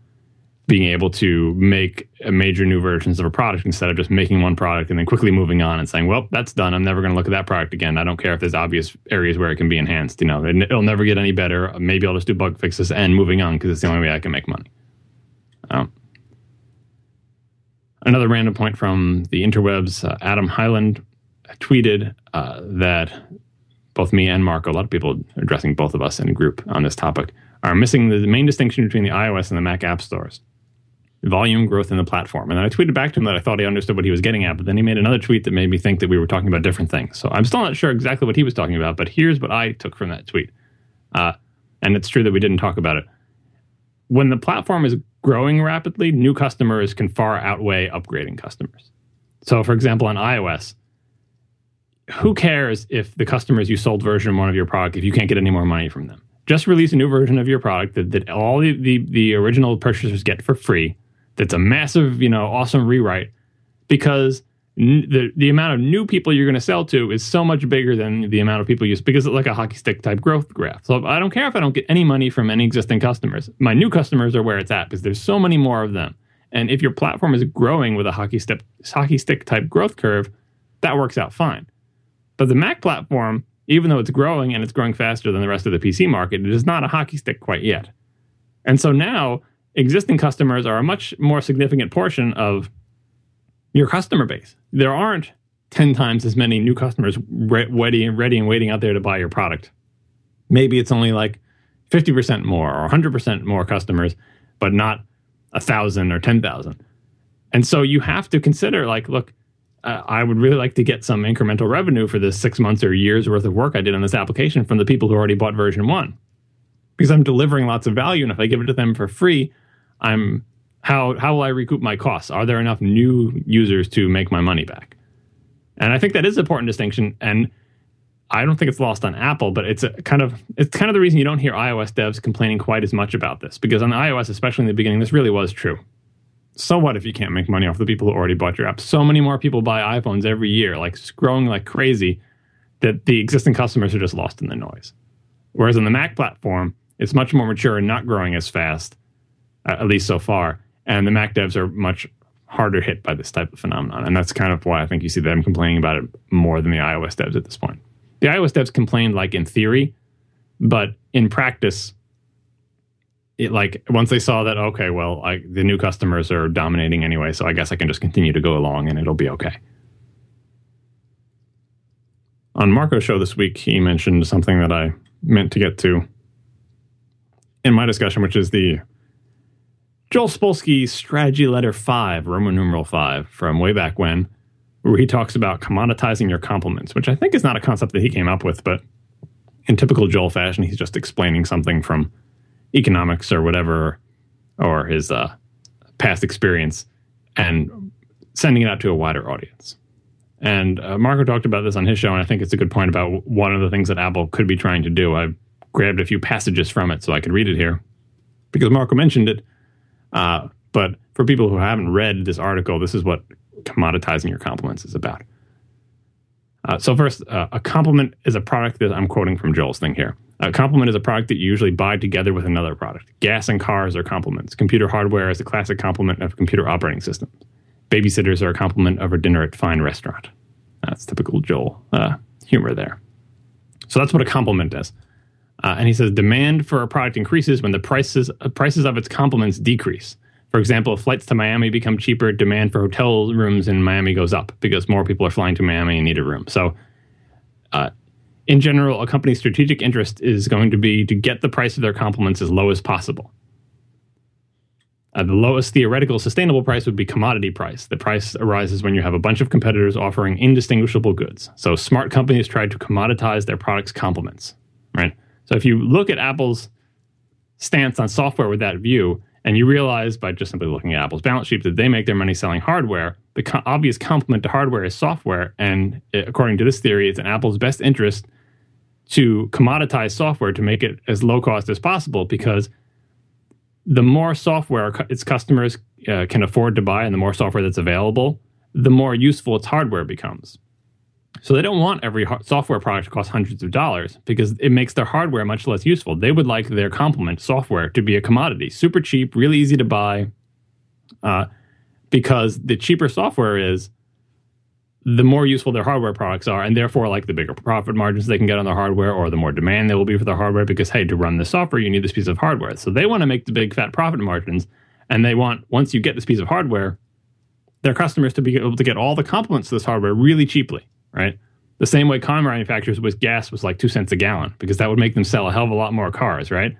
being able to make major new versions of a product instead of just making one product and then quickly moving on and saying, well, that's done. I'm never going to look at that product again. I don't care if there's obvious areas where it can be enhanced. You know, it'll never get any better. Maybe I'll just do bug fixes and moving on because it's the only way I can make money. Um, Another random point from the interwebs, uh, Adam Hyland tweeted uh, that both me and Marco, a lot of people addressing both of us in a group on this topic, are missing the main distinction between the iOS and the Mac App Stores, volume growth in the platform. And then I tweeted back to him that I thought he understood what he was getting at, but then he made another tweet that made me think that we were talking about different things. So I'm still not sure exactly what he was talking about, but here's what I took from that tweet. Uh, and it's true that we didn't talk about it. When the platform is growing rapidly, new customers can far outweigh upgrading customers. So, for example, on iOS, who cares if the customers you sold version one of your product, if you can't get any more money from them? Just release a new version of your product that, that all the, the, the original purchasers get for free. That's a massive, you know, awesome rewrite, because n- the, the amount of new people you're going to sell to is so much bigger than the amount of people you, because it's like a hockey stick type growth graph. So I don't care if I don't get any money from any existing customers. My new customers are where it's at because there's so many more of them. And if your platform is growing with a hockey stick, hockey stick type growth curve, that works out fine. But the Mac platform, even though it's growing and it's growing faster than the rest of the P C market, it is not a hockey stick quite yet. And so now existing customers are a much more significant portion of your customer base. There aren't ten times as many new customers ready and ready and waiting out there to buy your product. Maybe it's only like fifty percent more or one hundred percent more customers, but not one thousand or ten thousand. And so you have to consider, like, look, Uh, I would really like to get some incremental revenue for this six months or year's worth of work I did on this application from the people who already bought version one, because I'm delivering lots of value. And if I give it to them for free, I'm how how will I recoup my costs? Are there enough new users to make my money back? And I think that is an important distinction. And I don't think it's lost on Apple, but it's a kind of it's kind of the reason you don't hear iOS devs complaining quite as much about this, because on iOS, especially in the beginning, this really was true. So what if you can't make money off the people who already bought your app? So many more people buy iPhones every year, like growing like crazy, that the existing customers are just lost in the noise. Whereas on the Mac platform, it's much more mature and not growing as fast, uh, at least so far. And the Mac devs are much harder hit by this type of phenomenon. And that's kind of why I think you see them complaining about it more than the iOS devs at this point. The iOS devs complained, like, in theory, but in practice, it, like, once they saw that, okay, well, I, the new customers are dominating anyway, so I guess I can just continue to go along and it'll be okay. On Marco's show this week, he mentioned something that I meant to get to in my discussion, which is the Joel Spolsky strategy letter five, Roman numeral five, from way back when, where he talks about commoditizing your compliments, which I think is not a concept that he came up with, but in typical Joel fashion, he's just explaining something from economics or whatever, or his uh, past experience, and sending it out to a wider audience. And uh, Marco talked about this on his show, and I think it's a good point about one of the things that Apple could be trying to do. I grabbed a few passages from it so I could read it here, because Marco mentioned it. Uh, but for people who haven't read this article, this is what commoditizing your compliments is about. Uh, so first, uh, a compliment is a product that I'm quoting from Joel's thing here. A compliment is a product that you usually buy together with another product. Gas and cars are compliments. Computer hardware is a classic complement of computer operating systems. Babysitters are a complement of a dinner at fine restaurant. That's typical Joel uh, humor there. So that's what a compliment is. Uh, and he says, demand for a product increases when the prices uh, prices of its complements decrease. For example, if flights to Miami become cheaper, demand for hotel rooms in Miami goes up because more people are flying to Miami and need a room. So uh, in general, a company's strategic interest is going to be to get the price of their complements as low as possible. Uh, the lowest theoretical sustainable price would be commodity price. The price arises when you have a bunch of competitors offering indistinguishable goods. So smart companies try to commoditize their products' complements, right? So if you look at Apple's stance on software with that view, and you realize by just simply looking at Apple's balance sheet that they make their money selling hardware, the co- obvious complement to hardware is software. And it, according to this theory, it's in Apple's best interest to commoditize software to make it as low cost as possible, because the more software its customers uh, can afford to buy and the more software that's available, the more useful its hardware becomes. So they don't want every ha- software product to cost hundreds of dollars because it makes their hardware much less useful. They would like their complement software to be a commodity, super cheap, really easy to buy, uh, because the cheaper software is, the more useful their hardware products are, and therefore like the bigger profit margins they can get on their hardware, or the more demand there will be for their hardware, because, hey, to run this software, you need this piece of hardware. So they want to make the big fat profit margins, and they want, once you get this piece of hardware, their customers to be able to get all the complements to this hardware really cheaply, right? The same way car manufacturers with gas was like two cents a gallon, because that would make them sell a hell of a lot more cars, right?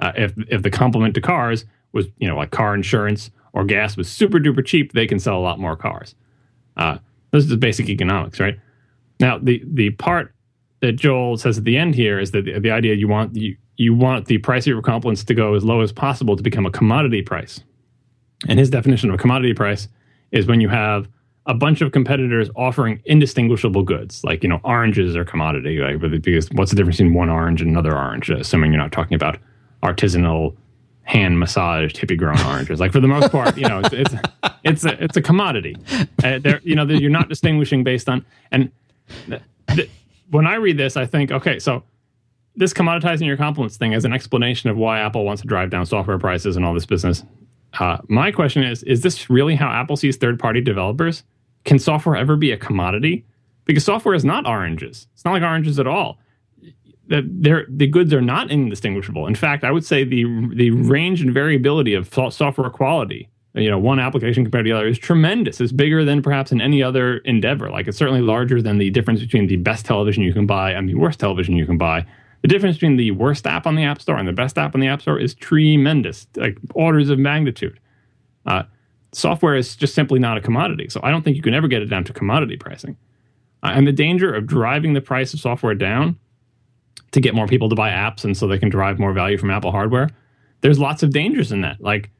Uh, if if the complement to cars was, you know, like car insurance or gas was super duper cheap, they can sell a lot more cars. Uh, This is basic economics, right? Now, the, the part that Joel says at the end here is that the, the idea you want you, you want the price of your complements to go as low as possible to become a commodity price. And his definition of a commodity price is when you have a bunch of competitors offering indistinguishable goods, like, you know, oranges are commodity, right? Because what's the difference between one orange and another orange, assuming you're not talking about artisanal, hand-massaged, hippie-grown oranges. Like, for the most part, you know, it's it's it's a, it's a commodity. Uh, you know, you're not distinguishing based on... And th- th- when I read this, I think, okay, so this commoditizing your complements thing is an explanation of why Apple wants to drive down software prices and all this business. Uh, my question is, is this really how Apple sees third-party developers? Can software ever be a commodity? Because software is not oranges. It's not like oranges at all. That the goods are not indistinguishable. In fact, I would say the the range and variability of software quality, you know, one application compared to the other is tremendous. It's bigger than perhaps in any other endeavor. Like, it's certainly larger than the difference between the best television you can buy and the worst television you can buy. The difference between the worst app on the App Store and the best app on the App Store is tremendous, like orders of magnitude. Uh, software is just simply not a commodity. So I don't think you can ever get it down to commodity pricing. Uh, and the danger of driving the price of software down to get more people to buy apps and so they can derive more value from Apple hardware, there's lots of dangers in that. Like,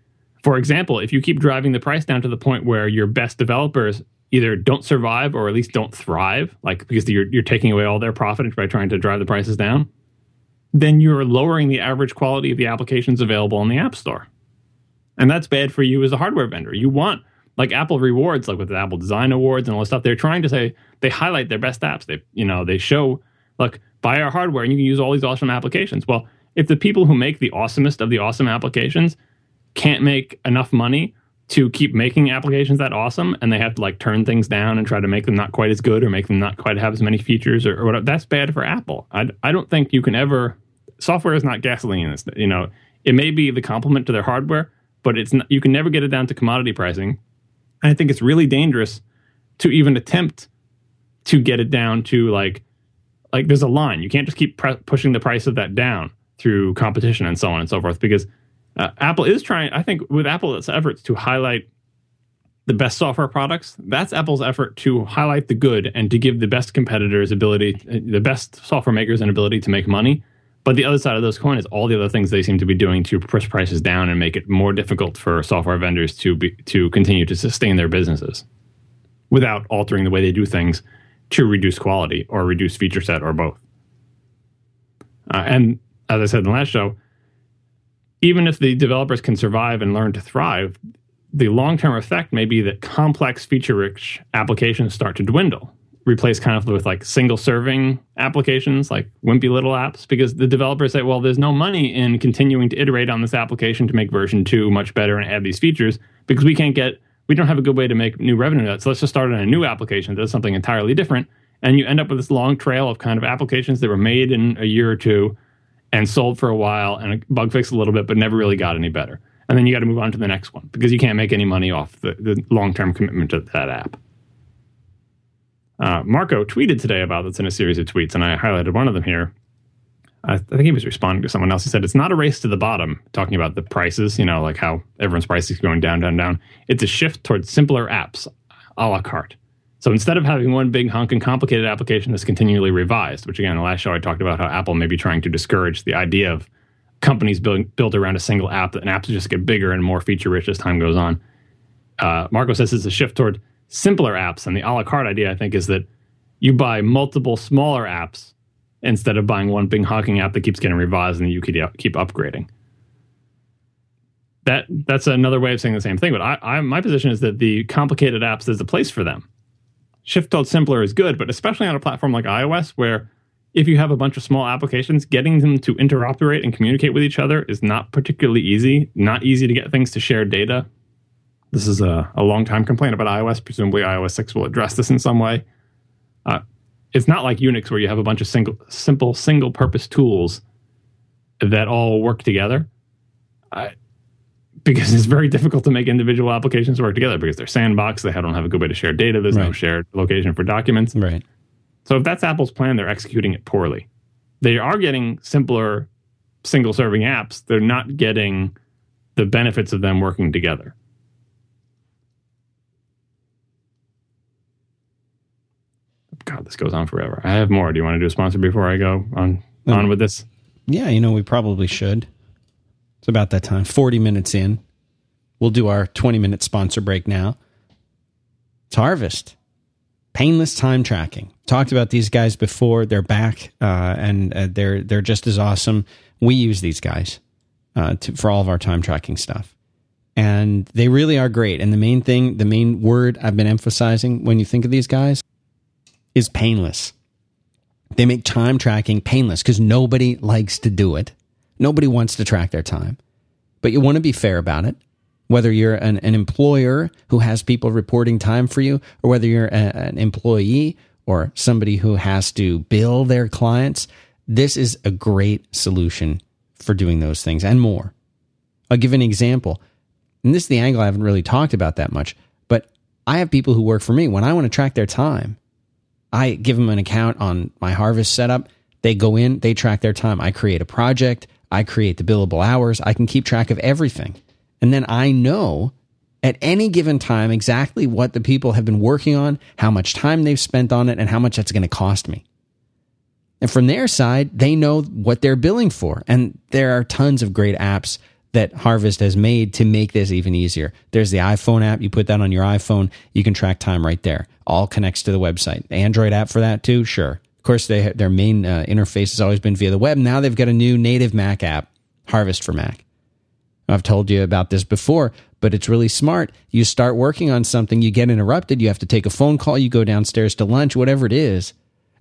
for example, if you keep driving the price down to the point where your best developers either don't survive or at least don't thrive, like because you're, you're taking away all their profit by trying to drive the prices down, then you're lowering the average quality of the applications available on the App Store. And that's bad for you as a hardware vendor. You want, like Apple rewards, like with the Apple Design Awards and all this stuff, they're trying to say, they highlight their best apps. They, you know, they show, look, buy our hardware and you can use all these awesome applications. Well, if the people who make the awesomest of the awesome applications can't make enough money to keep making applications that awesome, and they have to like turn things down and try to make them not quite as good or make them not quite have as many features or, or whatever, that's bad for Apple. I, I don't think you can ever, software is not gasoline in this, you know, it may be the complement to their hardware, but it's not, you can never get it down to commodity pricing. And I think it's really dangerous to even attempt to get it down to like, Like, there's a line. You can't just keep pre- pushing the price of that down through competition and so on and so forth, because uh, Apple is trying, I think, with Apple's efforts to highlight the best software products, that's Apple's effort to highlight the good and to give the best competitors ability, the best software makers an ability to make money. But the other side of those coin is all the other things they seem to be doing to push prices down and make it more difficult for software vendors to be, to continue to sustain their businesses without altering the way they do things to reduce quality or reduce feature set or both. Uh, and as I said in the last show, even if the developers can survive and learn to thrive, the long-term effect may be that complex feature-rich applications start to dwindle, replaced kind of with like single-serving applications, like wimpy little apps, because the developers say, well, there's no money in continuing to iterate on this application to make version two much better and add these features, because we can't get we don't have a good way to make new revenue yet, so let's just start on a new application that does something entirely different. And you end up with this long trail of kind of applications that were made in a year or two and sold for a while and bug fixed a little bit, but never really got any better. And then you got to move on to the next one because you can't make any money off the, the long-term commitment to that app. Uh, Marco tweeted today about this in a series of tweets, and I highlighted one of them here. I, th- I think he was responding to someone else. He said, it's not a race to the bottom, talking about the prices, you know, like how everyone's price is going down, down, down. It's a shift towards simpler apps, a la carte. So instead of having one big hunk and complicated application that's continually revised, which again, in the last show I talked about how Apple may be trying to discourage the idea of companies build, built around a single app, and apps just get bigger and more feature-rich as time goes on. Uh, Marco says it's a shift toward simpler apps, and the a la carte idea, I think, is that you buy multiple smaller apps instead of buying one big hawking app that keeps getting revised and you keep upgrading. That That's another way of saying the same thing, but I, I, my position is that the complicated apps, there's a place for them. Shift toward simpler is good, but especially on a platform like iOS, where if you have a bunch of small applications, getting them to interoperate and communicate with each other is not particularly easy, not easy to get things to share data. This is a, a long-time complaint about iOS. Presumably iOS six will address this in some way. Uh, it's not like Unix, where you have a bunch of single, simple single-purpose tools that all work together, I, because it's very difficult to make individual applications work together because they're sandboxed, they don't have a good way to share data, there's right. no shared location for documents. Right. So if that's Apple's plan, they're executing it poorly. They are getting simpler single-serving apps. They're not getting the benefits of them working together. God, this goes on forever. I have more. Do you want to do a sponsor before I go on um, on with this? Yeah, you know, we probably should. It's about that time. forty minutes in. We'll do our twenty-minute sponsor break now. It's Harvest. Painless time tracking. Talked about these guys before. They're back, uh, and uh, they're they're just as awesome. We use these guys uh, to, for all of our time tracking stuff. And they really are great. And the main thing, the main word I've been emphasizing when you think of these guys is painless. They make time tracking painless because nobody likes to do it. Nobody wants to track their time. But you want to be fair about it. Whether you're an, an employer who has people reporting time for you, or whether you're a, an employee or somebody who has to bill their clients, this is a great solution for doing those things and more. I'll give an example. And this is the angle I haven't really talked about that much, but I have people who work for me. When I want to track their time, I give them an account on my Harvest setup. They go in, they track their time. I create a project. I create the billable hours. I can keep track of everything. And then I know at any given time exactly what the people have been working on, how much time they've spent on it, and how much that's going to cost me. And from their side, they know what they're billing for. And there are tons of great apps that Harvest has made to make this even easier. There's the iPhone app. You put that on your iPhone, you can track time right there. All connects to the website. Android app for that too, sure. Of course, they, their main uh, interface has always been via the web. Now they've got a new native Mac app, Harvest for Mac. I've told you about this before, but it's really smart. You start working on something, you get interrupted, you have to take a phone call, you go downstairs to lunch, whatever it is,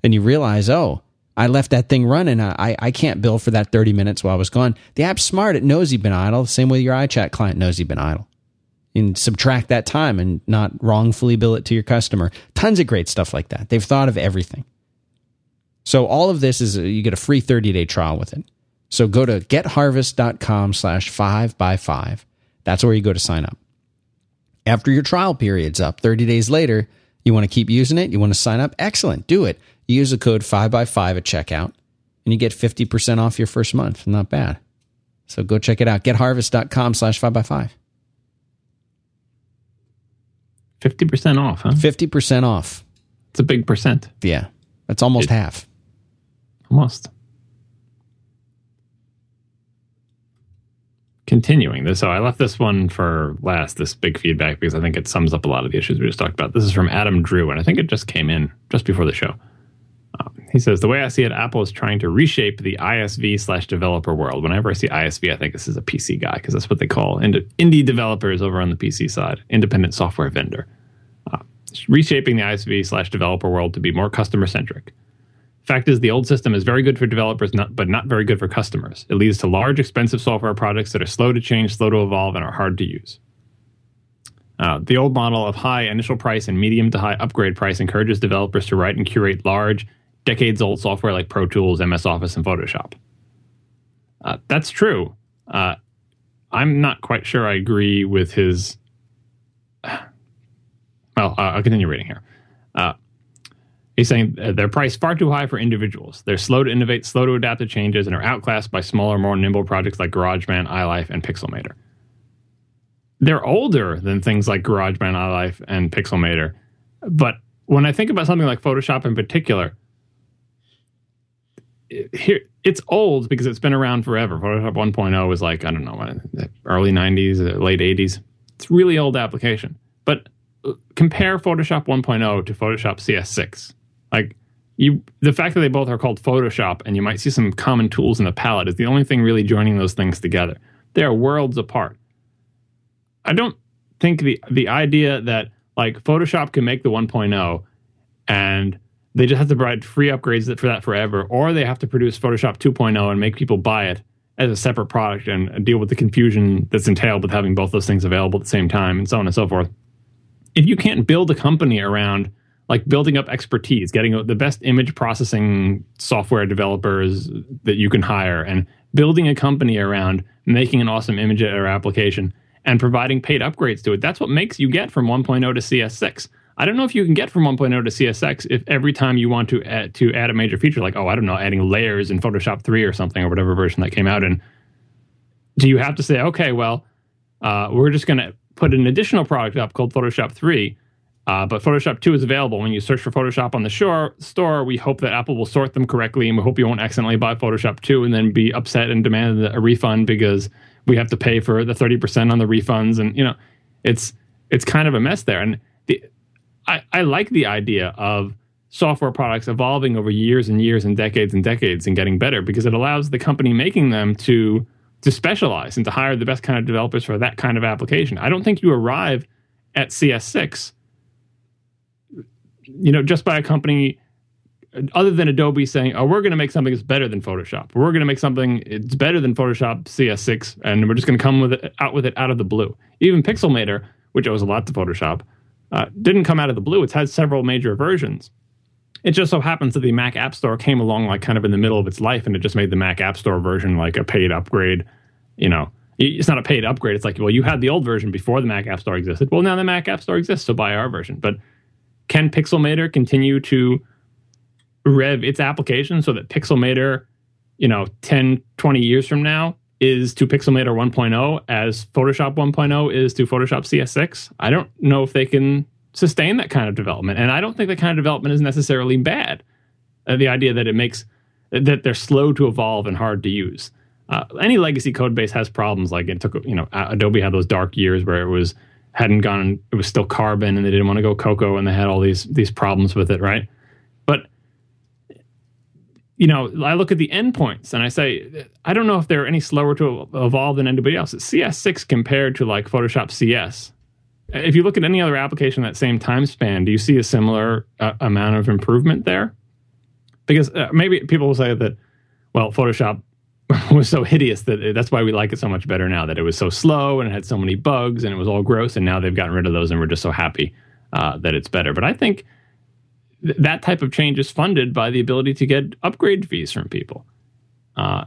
and you realize, oh, I left that thing running. I I can't bill for that thirty minutes while I was gone. The app's smart. It knows you've been idle. The same way your iChat client knows you've been idle. And subtract that time and not wrongfully bill it to your customer. Tons of great stuff like that. They've thought of everything. So all of this is, a, you get a free thirty-day trial with it. So go to getharvest.com slash five by five. That's where you go to sign up. After your trial period's up, thirty days later, you want to keep using it? You want to sign up? Excellent. Do it. You use the code five by five at checkout, and you get fifty percent off your first month. Not bad. So go check it out. Getharvest.com slash 5x5. fifty percent off, huh? fifty percent off. It's a big percent. Yeah. That's almost it, half. Almost. Continuing this. So I left this one for last, this big feedback, because I think it sums up a lot of the issues we just talked about. This is from Adam Drew, and I think it just came in just before the show. He says, the way I see it, Apple is trying to reshape the I S V slash developer world. Whenever I see I S V, I think this is a P C guy, because that's what they call ind- indie developers over on the P C side, independent software vendor. Uh, reshaping the I S V slash developer world to be more customer-centric. Fact is, the old system is very good for developers, not, but not very good for customers. It leads to large, expensive software products that are slow to change, slow to evolve, and are hard to use. Uh, the old model of high initial price and medium to high upgrade price encourages developers to write and curate large, decades-old software like Pro Tools, M S Office, and Photoshop. Uh, that's true. Uh, I'm not quite sure I agree with his... Well, uh, I'll continue reading here. Uh, he's saying they're priced far too high for individuals. They're slow to innovate, slow to adapt to changes, and are outclassed by smaller, more nimble projects like GarageBand, iLife, and Pixelmator. They're older than things like GarageBand, iLife, and Pixelmator. But when I think about something like Photoshop in particular, it, here it's old because it's been around forever. Photoshop one point oh was like, I don't know, early nineties, late eighties. It's a really old application. But compare Photoshop one point oh to Photoshop C S six. Like you, the fact that they both are called Photoshop and you might see some common tools in the palette is the only thing really joining those things together. They are worlds apart. I don't think the the idea that like Photoshop can make the one point oh and they just have to provide free upgrades for that forever, or they have to produce Photoshop two point oh and make people buy it as a separate product and deal with the confusion that's entailed with having both those things available at the same time and so on and so forth. If you can't build a company around like building up expertise, getting the best image processing software developers that you can hire and building a company around making an awesome image editor application and providing paid upgrades to it, that's what makes you get from one point oh to C S six. I don't know if you can get from one point oh to C S six if every time you want to add, to add a major feature, like, oh, I don't know, adding layers in Photoshop three or something or whatever version that came out in, do you have to say, okay, well, uh, we're just going to put an additional product up called Photoshop three, uh, but Photoshop two is available. When you search for Photoshop on the shore, store, we hope that Apple will sort them correctly, and we hope you won't accidentally buy Photoshop two and then be upset and demand a refund because we have to pay for the thirty percent on the refunds. And, you know, it's it's kind of a mess there. And the, I, I like the idea of software products evolving over years and years and decades and decades and getting better because it allows the company making them to... to specialize and to hire the best kind of developers for that kind of application. I don't think you arrive at C S six, you know, just by a company other than Adobe saying, oh, we're going to make something that's better than Photoshop. We're going to make something it's better than Photoshop C S six, and we're just going to come with it, out with it out of the blue. Even Pixelmator, which owes a lot to Photoshop, uh, didn't come out of the blue. It's had several major versions. It just so happens that the Mac App Store came along like kind of in the middle of its life, and it just made the Mac App Store version like a paid upgrade. You know, it's not a paid upgrade. It's like, well, you had the old version before the Mac App Store existed. Well, now the Mac App Store exists, so buy our version. But can Pixelmator continue to rev its application so that Pixelmator, you know, ten, twenty years from now is to Pixelmator one point oh as Photoshop one point oh is to Photoshop C S six? I don't know if they can sustain that kind of development. And I don't think that kind of development is necessarily bad. Uh, the idea that it makes, that they're slow to evolve and hard to use. Uh, any legacy code base has problems. Like it took, you know, Adobe had those dark years where it was, hadn't gone, it was still Carbon and they didn't want to go Cocoa and they had all these, these problems with it, right? But, you know, I look at the endpoints and I say, I don't know if they're any slower to evolve than anybody else. It's C S six compared to like Photoshop C S. If you look at any other application in that same time span, do you see a similar uh, amount of improvement there? Because uh, maybe people will say that, well, Photoshop was so hideous that it, that's why we like it so much better now, that it was so slow and it had so many bugs and it was all gross, and now they've gotten rid of those and we're just so happy uh, that it's better. But I think th- that type of change is funded by the ability to get upgrade fees from people. Uh,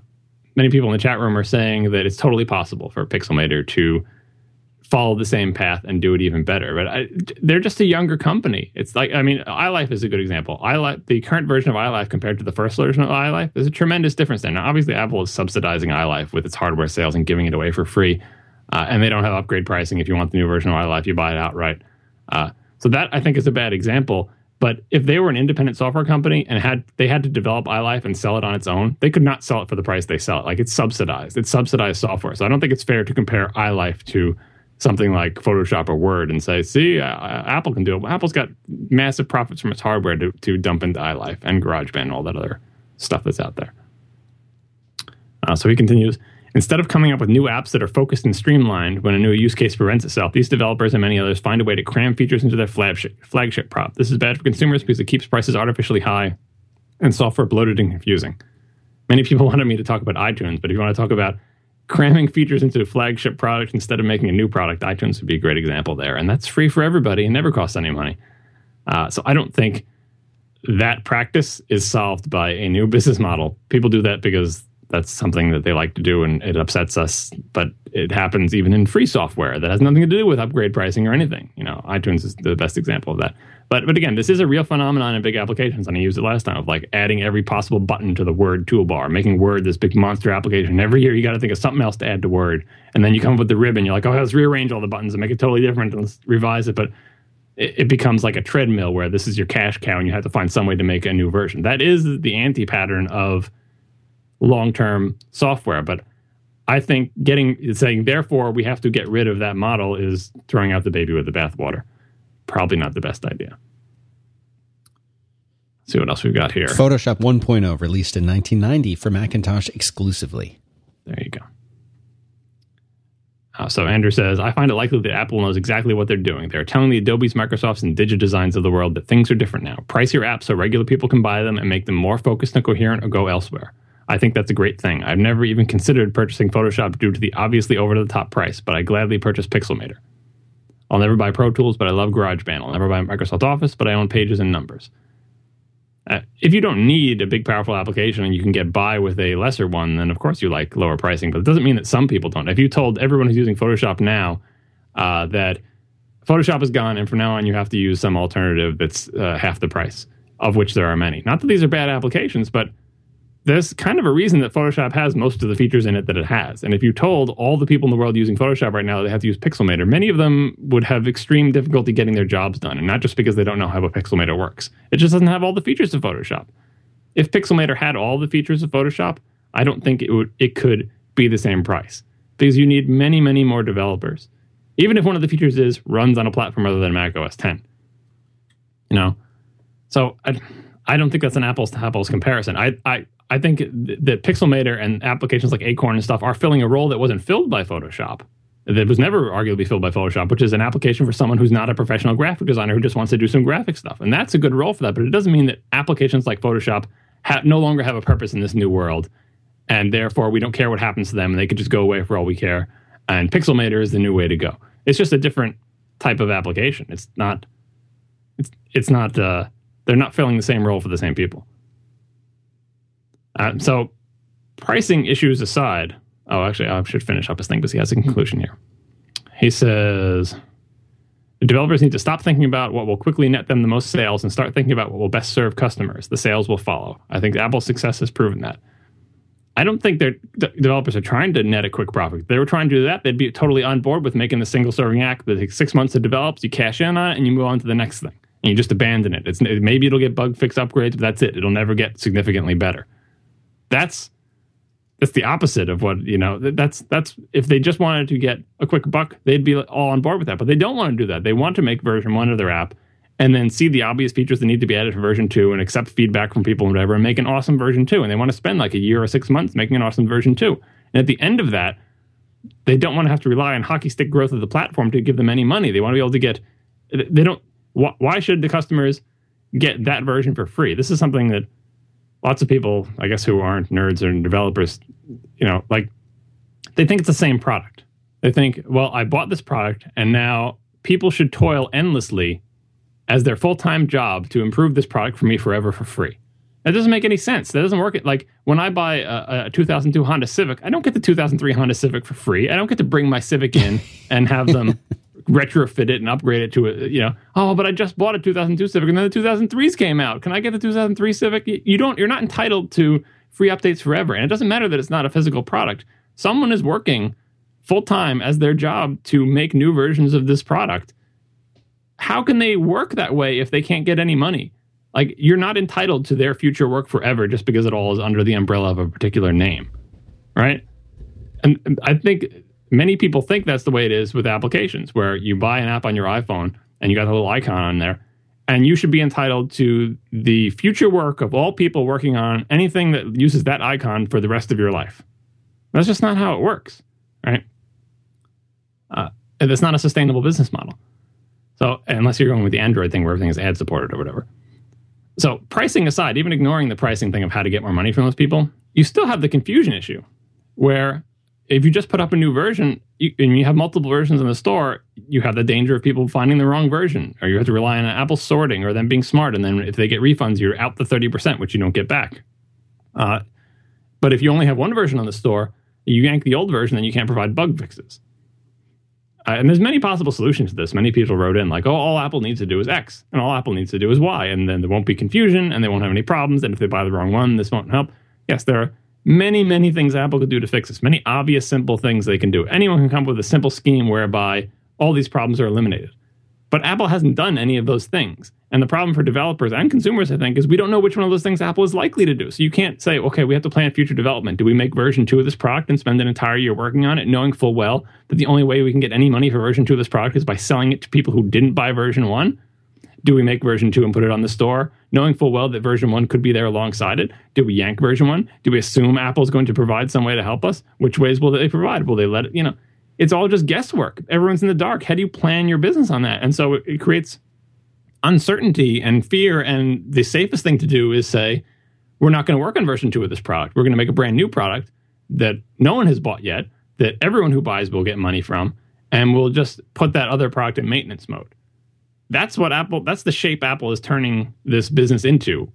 many people in the chat room are saying that it's totally possible for Pixelmator to follow the same path and do it even better. But I, they're just a younger company. It's like, I mean, iLife is a good example. iLife, the current version of iLife compared to the first version of iLife, there's a tremendous difference there. Now, obviously, Apple is subsidizing iLife with its hardware sales and giving it away for free. Uh, and they don't have upgrade pricing. If you want the new version of iLife, you buy it outright. Uh, so that, I think, is a bad example. But if they were an independent software company and had they had to develop iLife and sell it on its own, they could not sell it for the price they sell it. Like, it's subsidized. It's subsidized software. So I don't think it's fair to compare iLife to something like Photoshop or Word and say, see, uh, Apple can do it. Well, Apple's got massive profits from its hardware to, to dump into iLife and GarageBand and all that other stuff that's out there. Uh, so he continues, instead of coming up with new apps that are focused and streamlined when a new use case presents itself, these developers and many others find a way to cram features into their flagship, flagship prop. This is bad for consumers because it keeps prices artificially high and software bloated and confusing. Many people wanted me to talk about iTunes, but if you want to talk about cramming features into a flagship product instead of making a new product, iTunes would be a great example there. And that's free for everybody and never costs any money. Uh, so I don't think that practice is solved by a new business model. People do that because that's something that they like to do, and it upsets us. But it happens even in free software that has nothing to do with upgrade pricing or anything. You know, iTunes is the best example of that. But but again, this is a real phenomenon in big applications, and I used it last time of like adding every possible button to the Word toolbar, making Word this big monster application. Every year you got to think of something else to add to Word, and then you come up with the ribbon. You're like, oh, let's rearrange all the buttons and make it totally different and let's revise it. But it, it becomes like a treadmill where this is your cash cow, and you have to find some way to make a new version. That is the anti-pattern of long-term software, but I think getting saying therefore we have to get rid of that model is throwing out the baby with the bathwater. Probably not the best idea. Let's see what else we've got here. Photoshop one point oh released in nineteen ninety for Macintosh exclusively. There you go. Uh, so Andrew says, I find it likely that Apple knows exactly what they're doing. They're telling the Adobes, Microsofts, and DigiDesigns of the world that things are different now. Price your apps so regular people can buy them and make them more focused and coherent or go elsewhere. I think that's a great thing. I've never even considered purchasing Photoshop due to the obviously over-the-top price, but I gladly purchase Pixelmator. I'll never buy Pro Tools, but I love GarageBand. I'll never buy Microsoft Office, but I own Pages and Numbers. Uh, if you don't need a big, powerful application and you can get by with a lesser one, then of course you like lower pricing, but it doesn't mean that some people don't. If you told everyone who's using Photoshop now uh, that Photoshop is gone and from now on you have to use some alternative that's uh, half the price, of which there are many. Not that these are bad applications, but there's kind of a reason that Photoshop has most of the features in it that it has. And if you told all the people in the world using Photoshop right now they have to use Pixelmator, many of them would have extreme difficulty getting their jobs done, and not just because they don't know how a Pixelmator works. It just doesn't have all the features of Photoshop. If Pixelmator had all the features of Photoshop, I don't think it would, it could be the same price, because you need many, many more developers. Even if one of the features is runs on a platform other than Mac O S X. You know? So I, I don't think that's an apples-to-apples comparison. I... I I think that Pixelmator and applications like Acorn and stuff are filling a role that wasn't filled by Photoshop, that was never arguably filled by Photoshop, which is an application for someone who's not a professional graphic designer who just wants to do some graphic stuff. And that's a good role for that, but it doesn't mean that applications like Photoshop ha- no longer have a purpose in this new world, and therefore we don't care what happens to them, and they could just go away for all we care, and Pixelmator is the new way to go. It's just a different type of application. It's not, it's, it's not, uh, they're not filling the same role for the same people. Uh, so, pricing issues aside, oh, actually, I should finish up his thing because he has a conclusion here. He says, the developers need to stop thinking about what will quickly net them the most sales and start thinking about what will best serve customers. The sales will follow. I think Apple's success has proven that. I don't think their d- developers are trying to net a quick profit. If they were trying to do that, they'd be totally on board with making the single-serving act that takes six months to develop, so you cash in on it, and you move on to the next thing. And you just abandon it. It's, maybe it'll get bug fix upgrades, but that's it. It'll never get significantly better. That's that's the opposite of what, you know, that's that's if they just wanted to get a quick buck, they'd be all on board with that. But they don't want to do that. They want to make version one of their app and then see the obvious features that need to be added for version two and accept feedback from people and whatever and make an awesome version two. And they want to spend like a year or six months making an awesome version two. And at the end of that, they don't want to have to rely on hockey stick growth of the platform to give them any money. They want to be able to get, they don't, why should the customers get that version for free? This is something that lots of people, I guess, who aren't nerds or developers, you know, like, they think it's the same product. They think, well, I bought this product, and now people should toil endlessly as their full-time job to improve this product for me forever for free. That doesn't make any sense. That doesn't work. Like, when I buy a, a two thousand two Honda Civic, I don't get the two thousand three Honda Civic for free. I don't get to bring my Civic in and have them retrofit it and upgrade it to a, you know, oh, but I just bought a two thousand two Civic and then the two thousand threes came out. Can I get the two thousand three Civic? You don't, you're not entitled to free updates forever. And it doesn't matter that it's not a physical product. Someone is working full time as their job to make new versions of this product. How can they work that way if they can't get any money? Like, you're not entitled to their future work forever just because it all is under the umbrella of a particular name. Right. And, and I think many people think that's the way it is with applications, where you buy an app on your iPhone and you got a little icon on there, and you should be entitled to the future work of all people working on anything that uses that icon for the rest of your life. That's just not how it works, right? Uh, that's not a sustainable business model. So unless you're going with the Android thing where everything is ad supported or whatever. So pricing aside, even ignoring the pricing thing of how to get more money from those people, you still have the confusion issue where, if you just put up a new version you, and you have multiple versions in the store, you have the danger of people finding the wrong version, or you have to rely on Apple sorting or them being smart. And then if they get refunds, you're out the thirty percent, which you don't get back. Uh, But if you only have one version on the store, you yank the old version and you can't provide bug fixes. Uh, and there's many possible solutions to this. Many people wrote in like, oh, all Apple needs to do is X and all Apple needs to do is Y. And then there won't be confusion and they won't have any problems. And if they buy the wrong one, this won't help. Yes, there are many, many things Apple could do to fix this. Many obvious, simple things they can do. Anyone can come up with a simple scheme whereby all these problems are eliminated. But Apple hasn't done any of those things. And the problem for developers and consumers, I think, is we don't know which one of those things Apple is likely to do. So you can't say, okay, we have to plan future development. Do we make version two of this product and spend an entire year working on it, knowing full well that the only way we can get any money for version two of this product is by selling it to people who didn't buy version one? Do we make version two and put it on the store, knowing full well that version one could be there alongside it? Do we yank version one? Do we assume Apple's going to provide some way to help us? Which ways will they provide? Will they let it, you know? It's all just guesswork. Everyone's in the dark. How do you plan your business on that? And so it, it creates uncertainty and fear. And the safest thing to do is say, we're not going to work on version two of this product. We're going to make a brand new product that no one has bought yet, that everyone who buys will get money from, and we'll just put that other product in maintenance mode. That's what Apple, that's the shape Apple is turning this business into,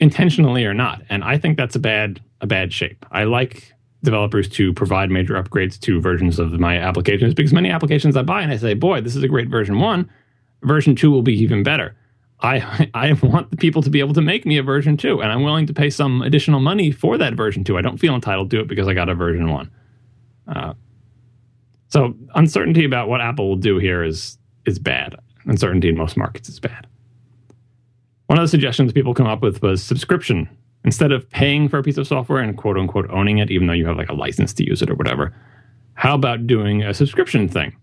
intentionally or not. And I think that's a bad, a bad shape. I like developers to provide major upgrades to versions of my applications, because many applications I buy and I say, boy, this is a great version one. Version two will be even better. I I want the people to be able to make me a version two, and I'm willing to pay some additional money for that version two. I don't feel entitled to it because I got a version one. Uh, so uncertainty about what Apple will do here is is bad. Uncertainty in most markets is bad. One of the suggestions people come up with was subscription. Instead of paying for a piece of software and quote unquote owning it, even though you have like a license to use it or whatever, how about doing a subscription thing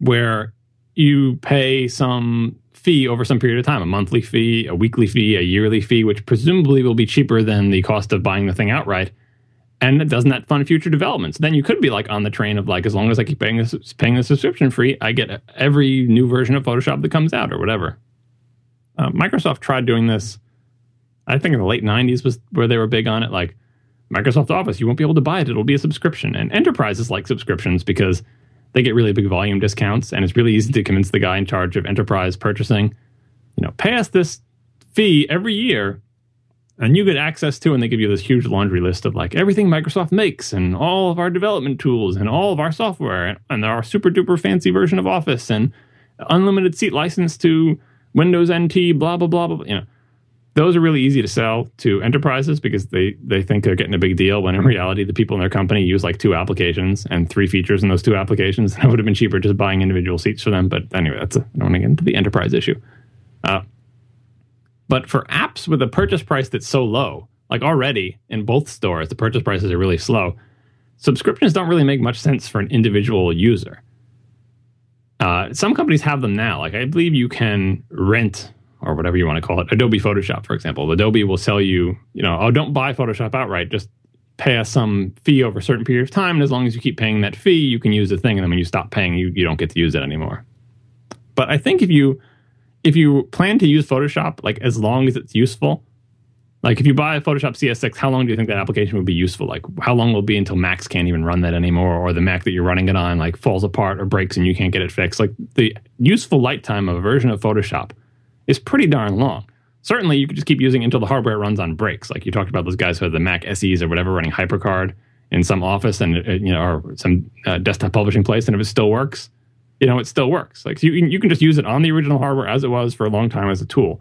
where you pay some fee over some period of time, a monthly fee, a weekly fee, a yearly fee, which presumably will be cheaper than the cost of buying the thing outright. And doesn't that fund future developments? Then you could be like on the train of like, as long as I keep paying this, paying the subscription fee, I get every new version of Photoshop that comes out or whatever. Uh, Microsoft tried doing this. I think in the late nineties was where they were big on it. Like Microsoft Office, you won't be able to buy it. It'll be a subscription. And enterprises like subscriptions because they get really big volume discounts. And it's really easy to convince the guy in charge of enterprise purchasing, you know, pay us this fee every year and you get access to, and they give you this huge laundry list of like everything Microsoft makes and all of our development tools and all of our software and, and our super duper fancy version of Office and unlimited seat license to Windows N T, blah, blah, blah, blah, you know. Those are really easy to sell to enterprises because they, they think they're getting a big deal when in reality the people in their company use like two applications and three features in those two applications. And it would have been cheaper just buying individual seats for them. But anyway, that's a, I don't want to get into the enterprise issue. Uh, but for apps with a purchase price that's so low, like already in both stores, the purchase prices are really slow. Subscriptions don't really make much sense for an individual user. Uh, some companies have them now. Like I believe you can rent or whatever you want to call it, Adobe Photoshop, for example. Adobe will sell you, you know, oh, don't buy Photoshop outright. Just pay us some fee over a certain period of time. And as long as you keep paying that fee, you can use the thing. And then when you stop paying, you, you don't get to use it anymore. But I think if you if you plan to use Photoshop, like as long as it's useful, like if you buy Photoshop C S six, how long do you think that application would be useful? Like how long will it be until Macs can't even run that anymore, or the Mac that you're running it on like falls apart or breaks and you can't get it fixed? Like the useful lifetime of a version of Photoshop is pretty darn long. Certainly, you could just keep using it until the hardware runs on breaks. Like you talked about those guys who had the Mac S Es or whatever running HyperCard in some office and you know, or some uh, desktop publishing place, and if it still works, you know, it still works. Like so you, you can just use it on the original hardware as it was for a long time as a tool.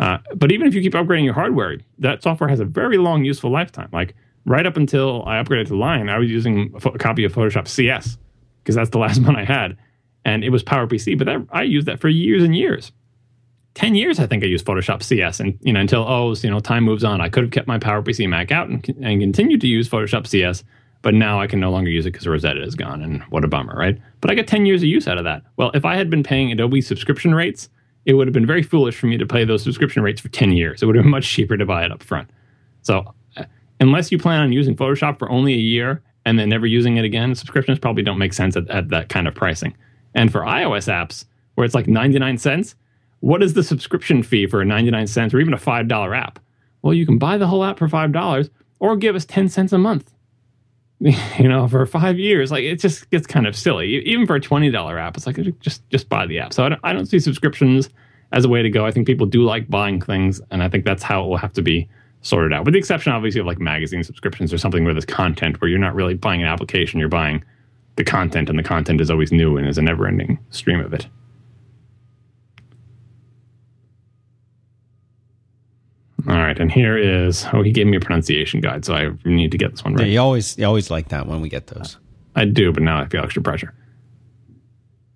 Uh, but even if you keep upgrading your hardware, that software has a very long useful lifetime. Like right up until I upgraded to Lion, I was using a, fo- a copy of Photoshop C S because that's the last one I had, and it was PowerPC. But that, I used that for years and years. Ten years, I think I used Photoshop C S, and you know until oh, you know time moves on. I could have kept my PowerPC Mac out and, and continued to use Photoshop C S, but now I can no longer use it because Rosetta is gone, and what a bummer, right? But I got ten years of use out of that. Well, if I had been paying Adobe subscription rates, it would have been very foolish for me to pay those subscription rates for ten years. It would have been much cheaper to buy it up front. So, unless you plan on using Photoshop for only a year and then never using it again, subscriptions probably don't make sense at, at that kind of pricing. And for iOS apps, where it's like ninety-nine cents. What is the subscription fee for a ninety-nine cents or even a five dollar app? Well, you can buy the whole app for five dollars or give us ten cents a month, you know, for five years. Like, it just gets kind of silly. Even for a twenty dollar app, it's like, just just buy the app. So I don't, I don't see subscriptions as a way to go. I think people do like buying things, and I think that's how it will have to be sorted out, with the exception, obviously, of like magazine subscriptions or something where there's content, where you're not really buying an application, you're buying the content, and the content is always new and is a never-ending stream of it. All right, and here is, oh, he gave me a pronunciation guide, so I need to get this one right. Yeah, you always, you always like that when we get those. I do, but now I feel extra pressure.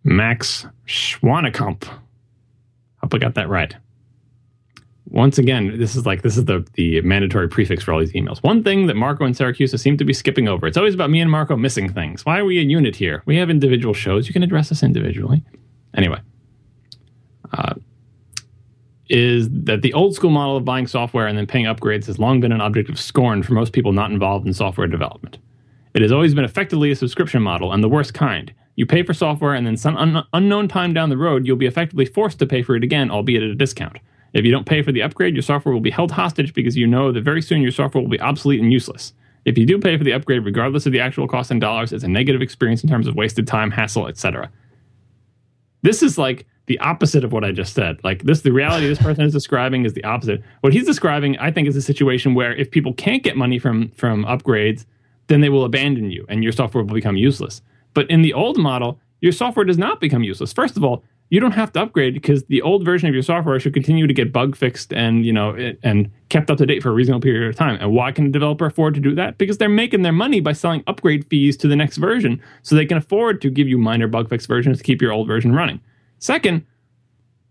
Max Schwanekamp. Hope I got that right. Once again, this is like this is the, the mandatory prefix for all these emails. One thing that Marco and Siracusa seem to be skipping over. It's always about me and Marco missing things. Why are we a unit here? We have individual shows. You can address us individually. Anyway. Uh, is that the old school model of buying software and then paying upgrades has long been an object of scorn for most people not involved in software development. It has always been effectively a subscription model, and the worst kind. You pay for software, and then some un- unknown time down the road, you'll be effectively forced to pay for it again, albeit at a discount. If you don't pay for the upgrade, your software will be held hostage because you know that very soon your software will be obsolete and useless. If you do pay for the upgrade, regardless of the actual cost in dollars, it's a negative experience in terms of wasted time, hassle, et cetera. This is like the opposite of what I just said. Like this, the reality this person is describing is the opposite. What he's describing, I think, is a situation where if people can't get money from from upgrades, then they will abandon you and your software will become useless. But in the old model, your software does not become useless. First of all, you don't have to upgrade because the old version of your software should continue to get bug fixed and, you know, it, and kept up to date for a reasonable period of time. And why can a developer afford to do that? Because they're making their money by selling upgrade fees to the next version, so they can afford to give you minor bug fix versions to keep your old version running. Second,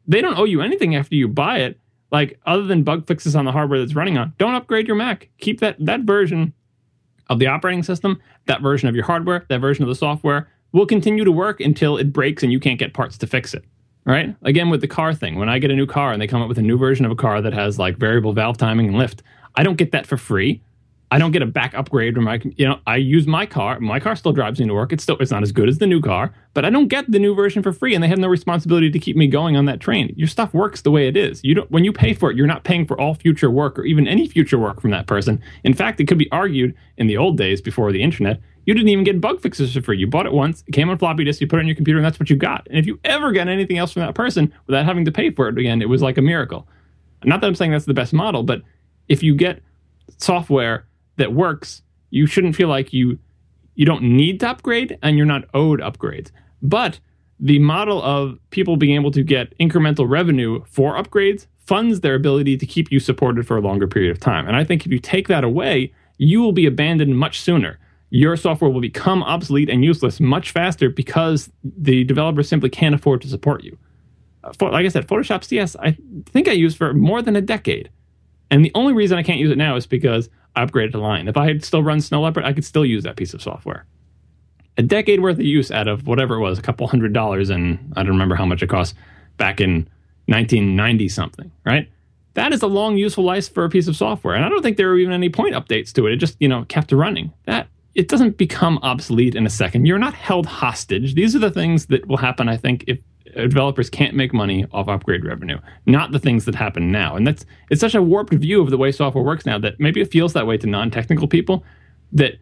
they don't owe you anything after you buy it, like other than bug fixes on the hardware that's running on. Don't upgrade your Mac. Keep that that version of the operating system, that version of your hardware, that version of the software will continue to work until it breaks and you can't get parts to fix it, right? Again, with the car thing, when I get a new car and they come up with a new version of a car that has like variable valve timing and lift, I don't get that for free. I don't get a back upgrade when I, you know, I use my car. My car still drives me to work. It's still, it's not as good as the new car, but I don't get the new version for free, and they have no responsibility to keep me going on that train. Your stuff works the way it is. You don't, when you pay for it, you're not paying for all future work or even any future work from that person. In fact, it could be argued in the old days before the internet, you didn't even get bug fixes for free. You bought it once, it came on floppy disk, you put it on your computer, and that's what you got. And if you ever got anything else from that person without having to pay for it again, it was like a miracle. Not that I'm saying that's the best model, but if you get software that works, you shouldn't feel like you you don't need to upgrade and you're not owed upgrades. But the model of people being able to get incremental revenue for upgrades funds their ability to keep you supported for a longer period of time. And I think if you take that away, you will be abandoned much sooner. Your software will become obsolete and useless much faster because the developers simply can't afford to support you. For, like I said, Photoshop C S, I think I used for more than a decade. And the only reason I can't use it now is because I upgraded to Lion. If I had still run Snow Leopard, I could still use that piece of software. A decade worth of use out of whatever it was, a couple hundred dollars, and I don't remember how much it cost back in nineteen ninety something, right? That is a long useful life for a piece of software. And I don't think there were even any point updates to it. It just, you know, kept running. That it doesn't become obsolete in a second. You're not held hostage. These are the things that will happen, I think, if developers can't make money off upgrade revenue, not the things that happen now. And that's it's such a warped view of the way software works now that maybe it feels that way to non-technical people, that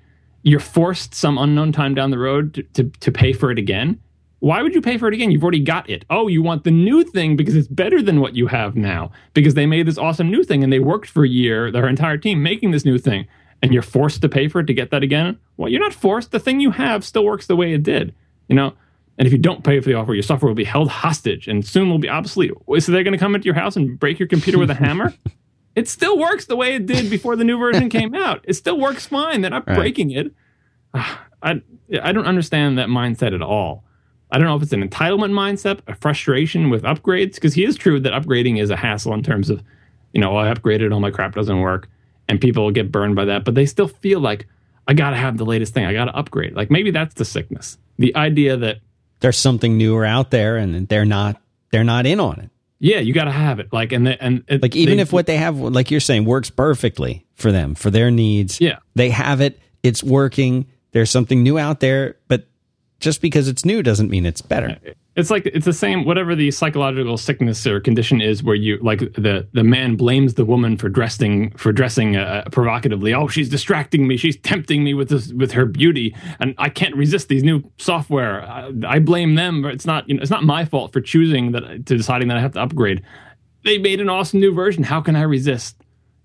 you're forced some unknown time down the road to, to, to pay for it again. Why would you pay for it again? You've already got it. Oh, you want the new thing because it's better than what you have now, because they made this awesome new thing and they worked for a year, their entire team, making this new thing, and you're forced to pay for it to get that again. Well, you're not forced. The thing you have still works the way it did, you know? And if you don't pay for the offer, your software will be held hostage and soon will be obsolete. So they're going to come into your house and break your computer with a hammer? It still works the way it did before the new version came out. It still works fine. They're not right. breaking it. I, I don't understand that mindset at all. I don't know if it's an entitlement mindset, a frustration with upgrades, because he is true that upgrading is a hassle in terms of, you know, I upgraded, all my crap doesn't work, and people get burned by that. But they still feel like, I got to have the latest thing. I got to upgrade. Like, maybe that's the sickness. The idea that there's something newer out there, and they're not they're not in on it. Yeah, you got to have it. Like and they, and it, like even they, if what they have, like you're saying, works perfectly for them, for their needs. Yeah, they have it. It's working. There's something new out there, but just because it's new doesn't mean it's better. It's like it's the same, whatever the psychological sickness or condition is, where you like the the man blames the woman for dressing for dressing uh, provocatively. Oh, she's distracting me. She's tempting me with this, with her beauty, and I can't resist these new software. I, I blame them, but it's not you know it's not my fault for choosing that to deciding that I have to upgrade. They made an awesome new version. How can I resist?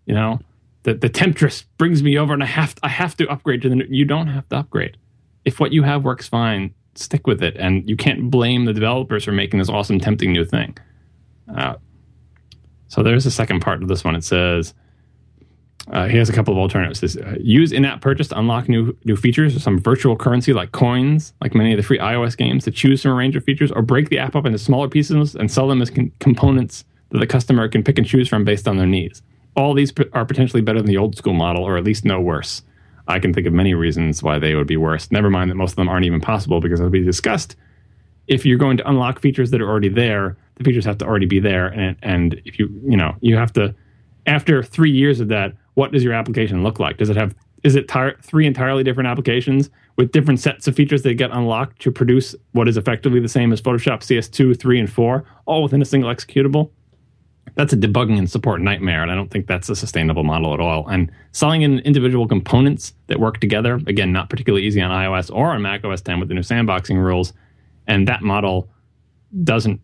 You know, the, the temptress brings me over and I have to, I have to upgrade to the new. You don't have to upgrade. If what you have works fine, stick with it. And you can't blame the developers for making this awesome, tempting new thing. Uh, so there's the second part of this one. It says, uh, here's a couple of alternatives. This, uh, use in-app purchase to unlock new new features or some virtual currency like coins, like many of the free iOS games, to choose from a range of features, or break the app up into smaller pieces and sell them as con- components that the customer can pick and choose from based on their needs. All these p- are potentially better than the old school model, or at least no worse. I can think of many reasons why they would be worse. Never mind that most of them aren't even possible, because as we discussed, if you're going to unlock features that are already there, the features have to already be there. And, and if you, you know, you have to, after three years of that, what does your application look like? Does it have, is it tar- three entirely different applications with different sets of features that get unlocked to produce what is effectively the same as Photoshop C S two, three, and four, all within a single executable? That's a debugging and support nightmare, and I don't think that's a sustainable model at all. And selling in individual components that work together, again, not particularly easy on iOS or on Mac O S ten with the new sandboxing rules. And that model doesn't,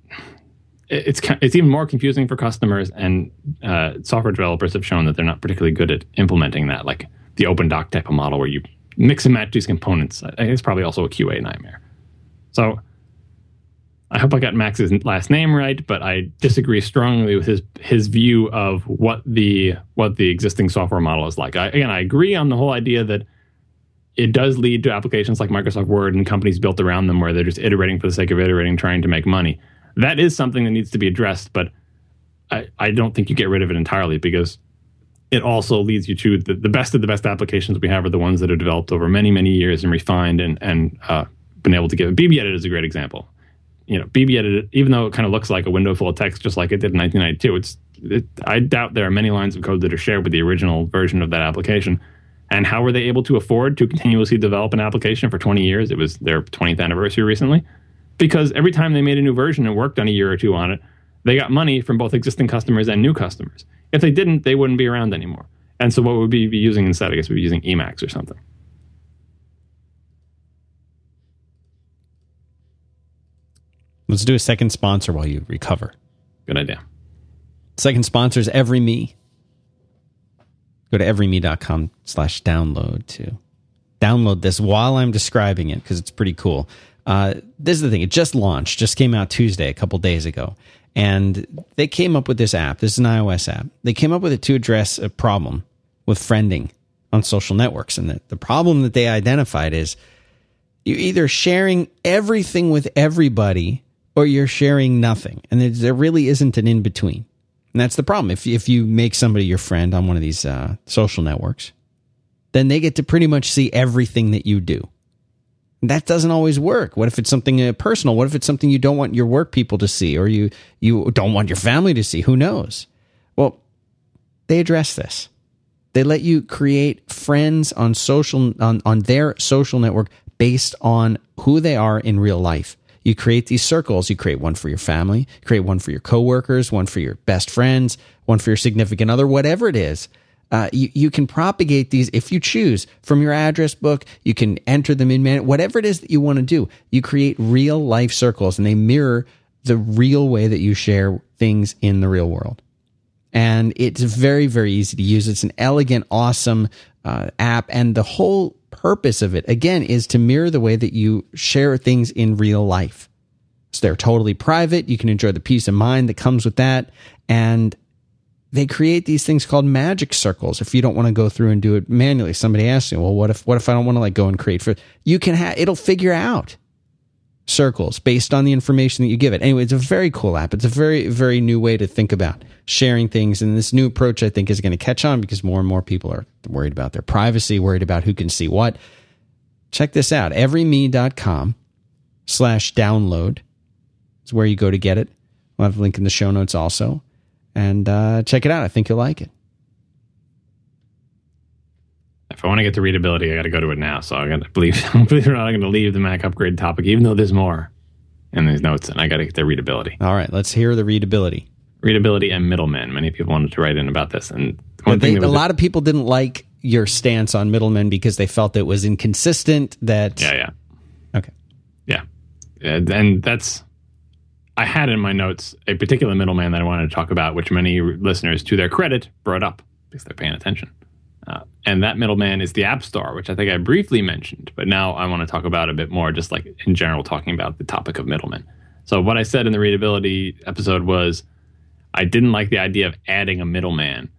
it's it's even more confusing for customers, and uh, software developers have shown that they're not particularly good at implementing that, like the open doc type of model where you mix and match these components. I think it's probably also a Q A nightmare. So I hope I got Max's last name right, but I disagree strongly with his his view of what the what the existing software model is like. I, again, I agree on the whole idea that it does lead to applications like Microsoft Word and companies built around them where they're just iterating for the sake of iterating, trying to make money. That is something that needs to be addressed, but I, I don't think you get rid of it entirely, because it also leads you to the, the best of the best applications we have are the ones that are developed over many, many years and refined and, and uh, been able to give. B B Edit is a great example. You know, B B Edit, even though it kind of looks like a window full of text, just like it did in nineteen ninety-two, it's it, I doubt there are many lines of code that are shared with the original version of that application. And how were they able to afford to continuously develop an application for twenty years? It was their twentieth anniversary recently. Because every time they made a new version and worked on a year or two on it, they got money from both existing customers and new customers. If they didn't, they wouldn't be around anymore. And so what would we be using instead? I guess we'd be using Emacs or something. Let's do a second sponsor while you recover. Good idea. Second sponsor is everyme. Go to everyme.com slash download to download this while I'm describing it, because it's pretty cool. Uh, this is the thing. It just launched, just came out Tuesday, a couple days ago. And they came up with this app. This is an iOS app. They came up with it to address a problem with friending on social networks. And the, the problem that they identified is you're either sharing everything with everybody or you're sharing nothing. And there really isn't an in-between. And that's the problem. If if you make somebody your friend on one of these uh, social networks, then they get to pretty much see everything that you do. And that doesn't always work. What if it's something uh, personal? What if it's something you don't want your work people to see, or you, you don't want your family to see? Who knows? Well, they address this. They let you create friends on social on, on their social network based on who they are in real life. You create these circles. You create one for your family, create one for your coworkers, one for your best friends, one for your significant other, whatever it is. Uh, you, you can propagate these if you choose from your address book. You can enter them in man, whatever it is that you want to do. You create real life circles, and they mirror the real way that you share things in the real world. And it's very, very easy to use. It's an elegant, awesome uh, app, and the whole purpose of it, again, is to mirror the way that you share things in real life. So they're totally private. You can enjoy the peace of mind that comes with that. And they create these things called magic circles. If you don't want to go through and do it manually, somebody asks you, well, what if what if I don't want to like go and create for you can have it'll figure out circles based on the information that you give it. Anyway, it's a very cool app. It's a very, very new way to think about sharing things. And this new approach, I think, is going to catch on because more and more people are worried about their privacy, worried about who can see what. Check this out. everyme.com slash download is where you go to get it. We'll have a link in the show notes also. And uh, check it out. I think you'll like it. If I want to get to readability, I got to go to it now. So I got to believe, believe it or not, I'm going to leave the Mac upgrade topic, even though there's more in these notes, and I got to get to readability. All right, let's hear the readability. Readability and middlemen. Many people wanted to write in about this, and one they, thing that a lot a, of people didn't like your stance on middlemen because they felt it was inconsistent. That yeah, yeah, okay, yeah, and that's. I had in my notes a particular middleman that I wanted to talk about, which many listeners, to their credit, brought up because they're paying attention. Uh, and that middleman is the App Store, which I think I briefly mentioned, but now I want to talk about a bit more, just like in general, talking about the topic of middlemen. So what I said in the readability episode was I didn't like the idea of adding a middleman.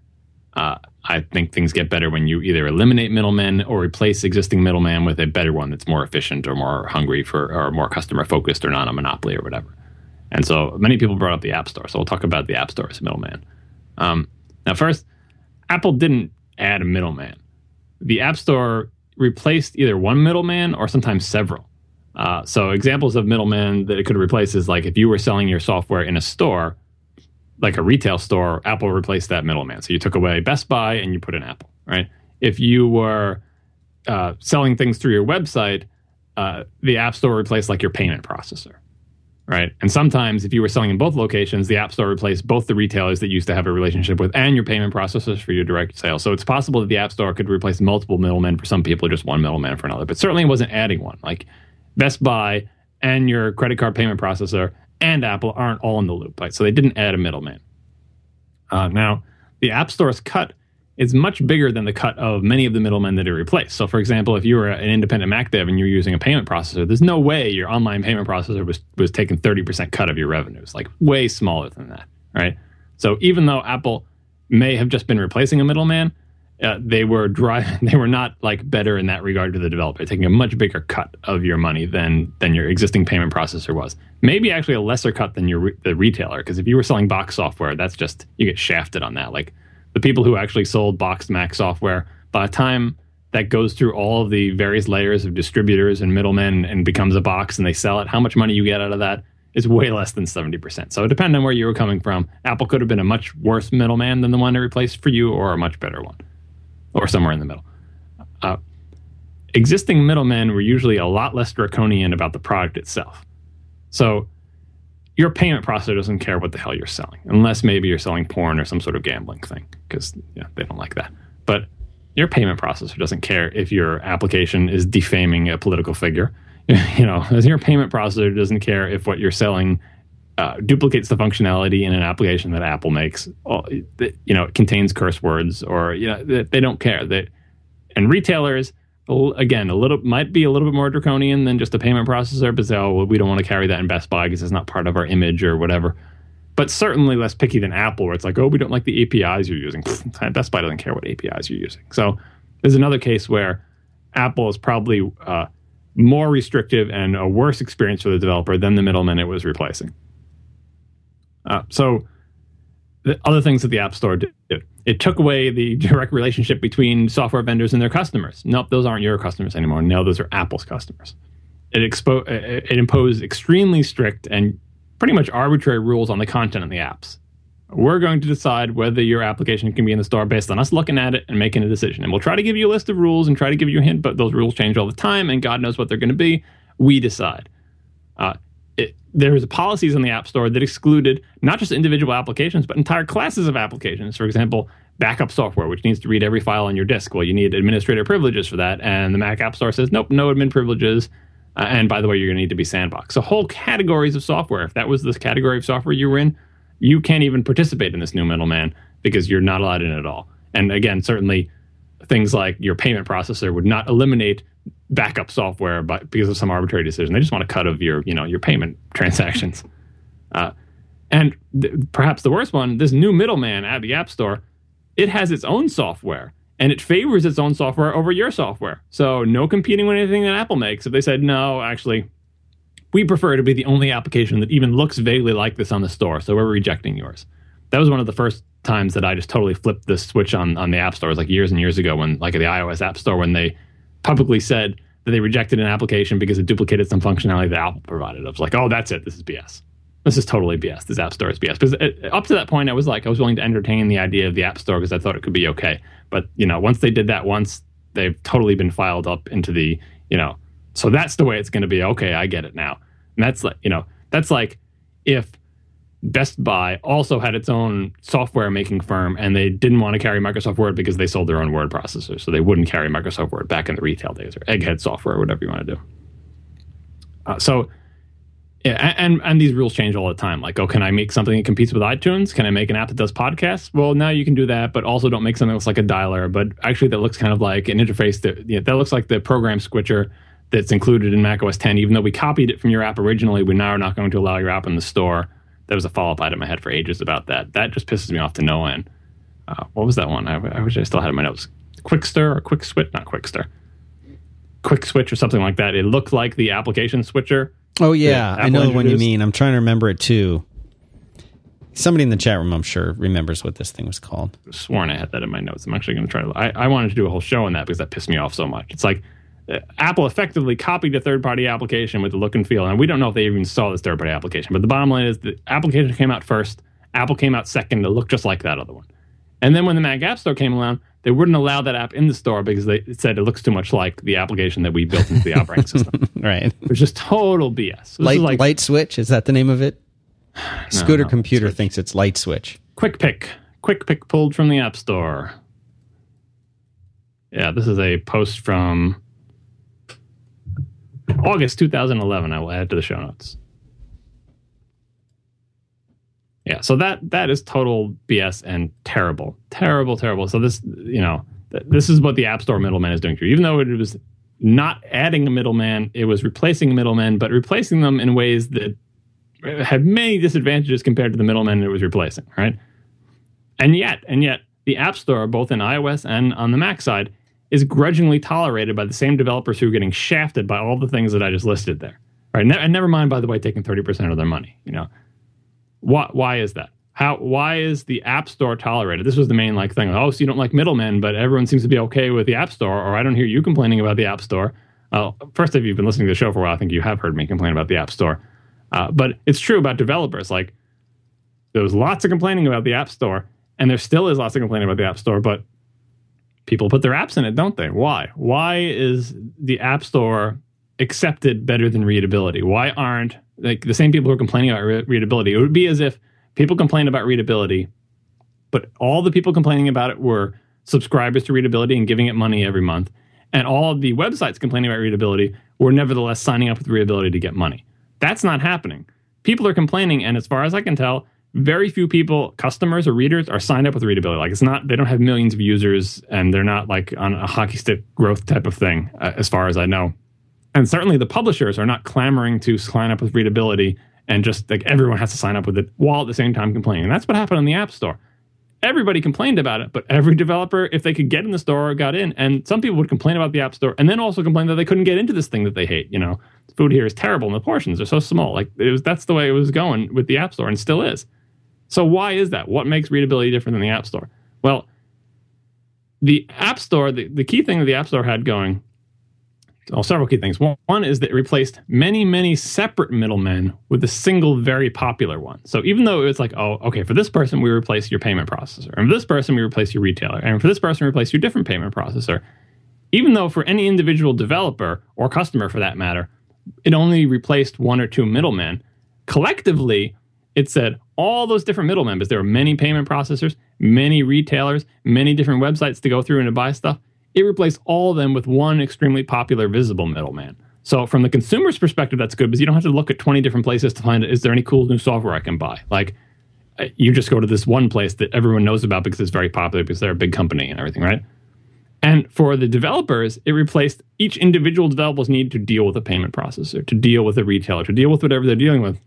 Uh, I think things get better when you either eliminate middlemen or replace existing middleman with a better one that's more efficient or more hungry for or more customer focused or not a monopoly or whatever. And so many people brought up the App Store. So we'll talk about the App Store as a middleman. Um, now, first, Apple didn't add a middleman. The App Store replaced either one middleman or sometimes several. Uh, so examples of middlemen that it could replace is like if you were selling your software in a store, like a retail store, Apple replaced that middleman. So you took away Best Buy and you put in Apple, right? If you were uh, selling things through your website, uh, the App Store replaced like your payment processor, right? And sometimes if you were selling in both locations, the App Store replaced both the retailers that used to have a relationship with and your payment processors for your direct sales. So it's possible that the App Store could replace multiple middlemen for some people, or just one middleman for another. But certainly it wasn't adding one. Like Best Buy and your credit card payment processor and Apple aren't all in the loop, right? So they didn't add a middleman. Uh, now, the App Store's cut is much bigger than the cut of many of the middlemen that it replaced. So, for example, if you were an independent Mac dev and you were using a payment processor, there's no way your online payment processor was, was taking thirty percent cut of your revenues, like way smaller than that, right? So even though Apple may have just been replacing a middleman, uh, they were dry, they were not like better in that regard to the developer, taking a much bigger cut of your money than than your existing payment processor was. Maybe actually a lesser cut than your the retailer, because if you were selling box software, that's just, you get shafted on that. Like the people who actually sold boxed Mac software, by the time that goes through all of the various layers of distributors and middlemen and becomes a box and they sell it, how much money you get out of that is way less than seventy percent. So it depends on where you were coming from. Apple could have been a much worse middleman than the one it replaced for you, or a much better one, or somewhere in the middle. Uh, existing middlemen were usually a lot less draconian about the product itself. So your payment processor doesn't care what the hell you're selling, unless maybe you're selling porn or some sort of gambling thing, because yeah, they don't like that. But your payment processor doesn't care if your application is defaming a political figure. You know, your payment processor doesn't care if what you're selling Uh, duplicates the functionality in an application that Apple makes. All, you know, it contains curse words, or you know, they, they don't care. That, and retailers, again, a little might be a little bit more draconian than just a payment processor, but say, oh, well, we don't want to carry that in Best Buy because it's not part of our image or whatever. But certainly less picky than Apple, where it's like, oh, we don't like the A P Is you're using. Best Buy doesn't care what A P Is you're using. So there's another case where Apple is probably uh, more restrictive and a worse experience for the developer than the middleman it was replacing. Uh, so the other things that the App Store did, it took away the direct relationship between software vendors and their customers. Nope, those aren't your customers anymore. No, those are Apple's customers. It, expo- it imposed extremely strict and pretty much arbitrary rules on the content in the apps. We're going to decide whether your application can be in the store based on us looking at it and making a decision. And we'll try to give you a list of rules and try to give you a hint, but those rules change all the time, and God knows what they're going to be. We decide. Uh, It, there was policies in the App Store that excluded not just individual applications, but entire classes of applications. For example, backup software, which needs to read every file on your disk. Well, you need administrator privileges for that. And the Mac App Store says, nope, no admin privileges. Uh, and by the way, you're going to need to be sandboxed. So whole categories of software, if that was this category of software you were in, you can't even participate in this new middleman because you're not allowed in at all. And again, certainly things like your payment processor would not eliminate backup software by, because of some arbitrary decision. They just want a cut of your, you know, your payment transactions. Uh, and th- perhaps the worst one, this new middleman at the App Store, it has its own software, and it favors its own software over your software. So no competing with anything that Apple makes. If they said, no, actually, we prefer to be the only application that even looks vaguely like this on the store, so we're rejecting yours. That was one of the first times that I just totally flipped the switch on, on the App Store. It was like years and years ago when, like, at the iOS App Store, when they publicly said that they rejected an application because it duplicated some functionality that Apple provided. I was like, oh, that's it. This is B S. This is totally B S. This App Store is B S. Because it, up to that point, I was like, I was willing to entertain the idea of the App Store because I thought it could be okay. But, you know, once they did that once, they've totally been filed up into the, you know, so that's the way it's going to be. Okay, I get it now. And that's like, you know, that's like if Best Buy also had its own software making firm, and they didn't want to carry Microsoft Word because they sold their own word processor, so they wouldn't carry Microsoft Word back in the retail days, or Egghead software, or whatever you want to do. Uh, so Yeah, and and these rules change all the time. Like, oh, can I make something that competes with iTunes? Can I make an app that does podcasts? Well, now you can do that, but also don't make something that looks like a dialer. But actually, that looks kind of like an interface that you know, that looks like the program switcher that's included in Mac O S ten. Even though we copied it from your app originally, we now are not going to allow your app in the store. There was a follow-up item I had for ages about that. That just pisses me off to no end. Uh, what was that one? I, I wish I still had in my notes. Quickstir or Quick Switch? Not Quickstir. Quick Switch or something like that. It looked like the application switcher. Oh, yeah. I know introduced. the one you mean. I'm trying to remember it, too. Somebody in the chat room, I'm sure, remembers what this thing was called. I sworn I had that in my notes. I'm actually going to try to... I, I wanted to do a whole show on that because that pissed me off so much. It's like uh, Apple effectively copied a third-party application with the look and feel. And we don't know if they even saw this third-party application. But the bottom line is the application came out first. Apple came out second. It looked just like that other one. And then when the Mac App Store came around, they wouldn't allow that app in the store because they said it looks too much like the application that we built into the operating system. Right. Which is total B S. Light, is like, light Switch? Is that the name of it? No, Scooter no, Computer switch. Thinks it's Light Switch. Quick Pick. Quick Pick pulled from the App Store. Yeah, this is a post from August twenty eleven. I will add to the show notes. Yeah, so that that is total B S and terrible, terrible, terrible. So this, you know, th- this is what the App Store middleman is doing to you. Even though it was not adding a middleman, it was replacing middlemen, but replacing them in ways that had many disadvantages compared to the middlemen it was replacing, right? And yet, and yet, the App Store, both in iOS and on the Mac side, is grudgingly tolerated by the same developers who are getting shafted by all the things that I just listed there, right? Ne- and never mind, by the way, taking thirty percent of their money, you know. Why, why is that? How? Why is the App Store tolerated? This was the main like thing. Oh, so you don't like middlemen, but everyone seems to be okay with the App Store, or I don't hear you complaining about the App Store. Uh, first, if you've been listening to the show for a while, I think you have heard me complain about the App Store. Uh, but it's true about developers. Like, there was lots of complaining about the App Store, and there still is lots of complaining about the App Store, but people put their apps in it, don't they? Why? Why is the App Store accepted better than readability? Why aren't like the same people who are complaining about re- readability? It would be as if people complained about readability, but all the people complaining about it were subscribers to readability and giving it money every month. And all of the websites complaining about readability were nevertheless signing up with readability to get money. That's not happening. People are complaining. And as far as I can tell, very few people, customers or readers, are signed up with readability. Like, it's not, they don't have millions of users, and they're not like on a hockey stick growth type of thing, uh, as far as I know. And certainly the publishers are not clamoring to sign up with readability and just like everyone has to sign up with it while at the same time complaining. And that's what happened on the App Store. Everybody complained about it, but every developer, if they could get in the store, got in. And some people would complain about the App Store and then also complain that they couldn't get into this thing that they hate. You know, food here is terrible and the portions are so small. Like, it was, that's the way it was going with the App Store and still is. So why is that? What makes readability different than the App Store? Well, the App Store, the, the key thing that the App Store had going... Well, several key things. One is that it replaced many, many separate middlemen with a single very popular one. So even though it's like, oh, okay, for this person, we replace your payment processor. And for this person, we replace your retailer. And for this person, we replace your different payment processor. Even though for any individual developer or customer, for that matter, it only replaced one or two middlemen, collectively, it said all those different middlemen, because there were many payment processors, many retailers, many different websites to go through and to buy stuff. It replaced all of them with one extremely popular visible middleman. So from the consumer's perspective, that's good because you don't have to look at twenty different places to find, is there any cool new software I can buy? Like, you just go to this one place that everyone knows about because it's very popular because they're a big company and everything, right? And for the developers, it replaced each individual developer's need to deal with a payment processor, to deal with a retailer, to deal with whatever they're dealing with.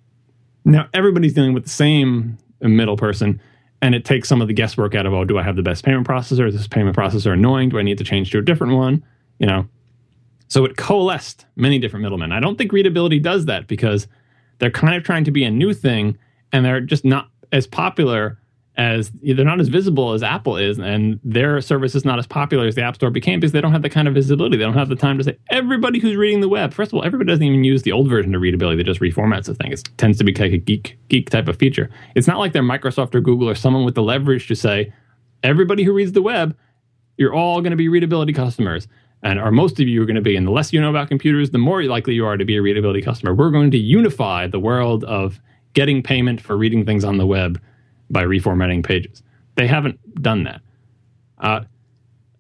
Now, everybody's dealing with the same middle person. And it takes some of the guesswork out of, oh, do I have the best payment processor? Is this payment processor annoying? Do I need to change to a different one? You know, so it coalesced many different middlemen. I don't think readability does that because they're kind of trying to be a new thing, and they're just not as popular as, they're not as visible as Apple is, and their service is not as popular as the App Store became because they don't have the kind of visibility. They don't have the time to say, everybody who's reading the web, first of all, everybody doesn't even use the old version of readability. They just reformats the thing. It tends to be like a geek geek type of feature. It's not like they're Microsoft or Google or someone with the leverage to say, everybody who reads the web, you're all going to be readability customers. And or most of you are going to be, and the less you know about computers, the more likely you are to be a readability customer. We're going to unify the world of getting payment for reading things on the web by reformatting pages. They haven't done that. Uh,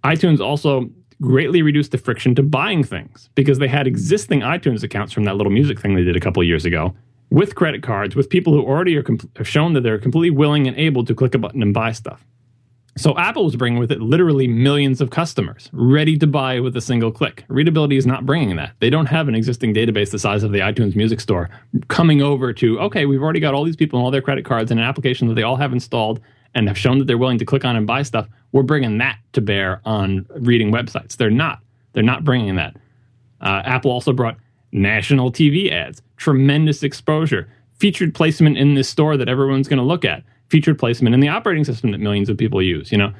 iTunes also greatly reduced the friction to buying things because they had existing iTunes accounts from that little music thing they did a couple years ago, with credit cards, with people who already are comp- have shown that they're completely willing and able to click a button and buy stuff. So Apple was bringing with it literally millions of customers ready to buy with a single click. Readability is not bringing that. They don't have an existing database the size of the iTunes Music Store coming over to, okay, we've already got all these people and all their credit cards and an application that they all have installed and have shown that they're willing to click on and buy stuff. We're bringing that to bear on reading websites. They're not. They're not bringing that. Uh, Apple also brought national T V ads, tremendous exposure, featured placement in this store that everyone's going to look at, featured placement in the operating system that millions of people use, you know,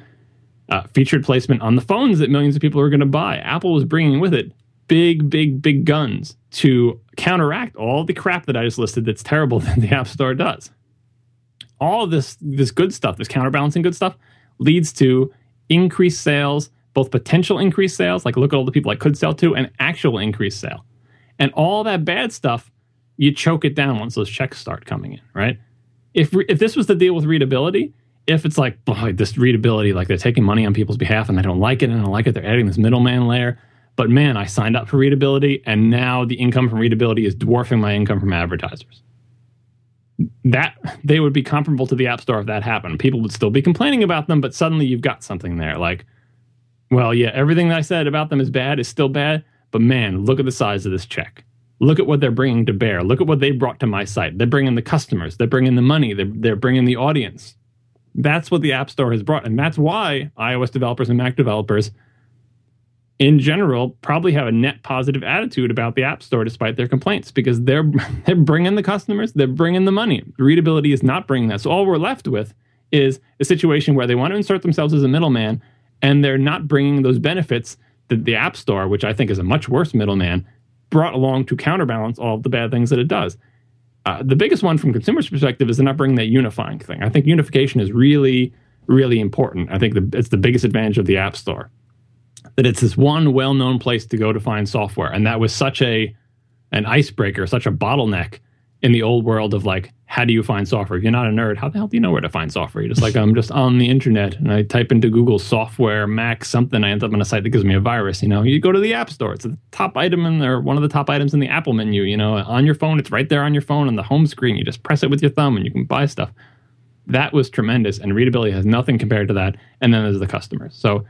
uh, featured placement on the phones that millions of people are going to buy. Apple was bringing with it big, big, big guns to counteract all the crap that I just listed that's terrible that the App Store does. All this, this good stuff, this counterbalancing good stuff, leads to increased sales, both potential increased sales, like look at all the people I could sell to, and actual increased sale. And all that bad stuff, you choke it down once those checks start coming in, right? If re- if this was the deal with readability, if it's like, boy, this readability, like they're taking money on people's behalf and I don't like it and I don't like it, they're adding this middleman layer. But man, I signed up for readability and now the income from readability is dwarfing my income from advertisers. That they would be comparable to the App Store if that happened. People would still be complaining about them, but suddenly you've got something there. Like, well, yeah, everything that I said about them is bad, is still bad. But man, look at the size of this check. Look at what they're bringing to bear. Look at what they brought to my site. They're bringing the customers. They're bringing the money. They're, they're bringing the audience. That's what the App Store has brought. And that's why iOS developers and Mac developers, in general, probably have a net positive attitude about the App Store despite their complaints, because they're, they're bringing the customers. They're bringing the money. Readability is not bringing that. So all we're left with is a situation where they want to insert themselves as a middleman, and they're not bringing those benefits that the App Store, which I think is a much worse middleman, brought along to counterbalance all of the bad things that it does. Uh, the biggest one from consumers' perspective is they're not bringing that unifying thing. I think unification is really, really important. I think the, it's the biggest advantage of the App Store, that it's this one well-known place to go to find software. And that was such a an icebreaker, such a bottleneck in the old world of like, how do you find software? If you're not a nerd, how the hell do you know where to find software? You're just like, I'm just on the internet and I type into Google software, Mac, something. I end up on a site that gives me a virus. You know, you go to the App Store. It's the top item in there, one of the top items in the Apple menu. You know, on your phone, it's right there on your phone on the home screen. You just press it with your thumb and you can buy stuff. That was tremendous. And readability has nothing compared to that. And then there's the customers. So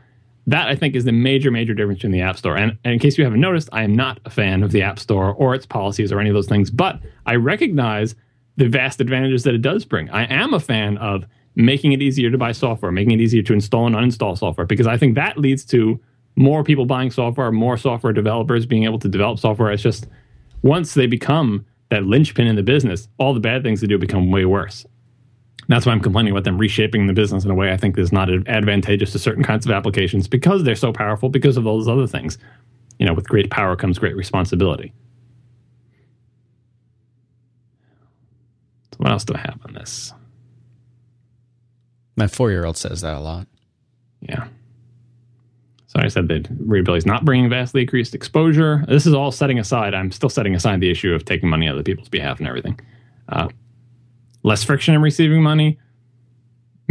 that, I think, is the major, major difference in the App Store. And, and in case you haven't noticed, I am not a fan of the App Store or its policies or any of those things. But I recognize the vast advantages that it does bring. I am a fan of making it easier to buy software, making it easier to install and uninstall software, because I think that leads to more people buying software, more software developers being able to develop software. It's just once they become that linchpin in the business, all the bad things they do become way worse. That's why I'm complaining about them reshaping the business in a way I think is not advantageous to certain kinds of applications, because they're so powerful, because of all those other things. You know, with great power comes great responsibility. What else do I have on this? My four-year-old says that a lot. Yeah. So I said that readability is not bringing vastly increased exposure. This is all setting aside. I'm still setting aside the issue of taking money on other people's behalf and everything. Uh, less friction in receiving money.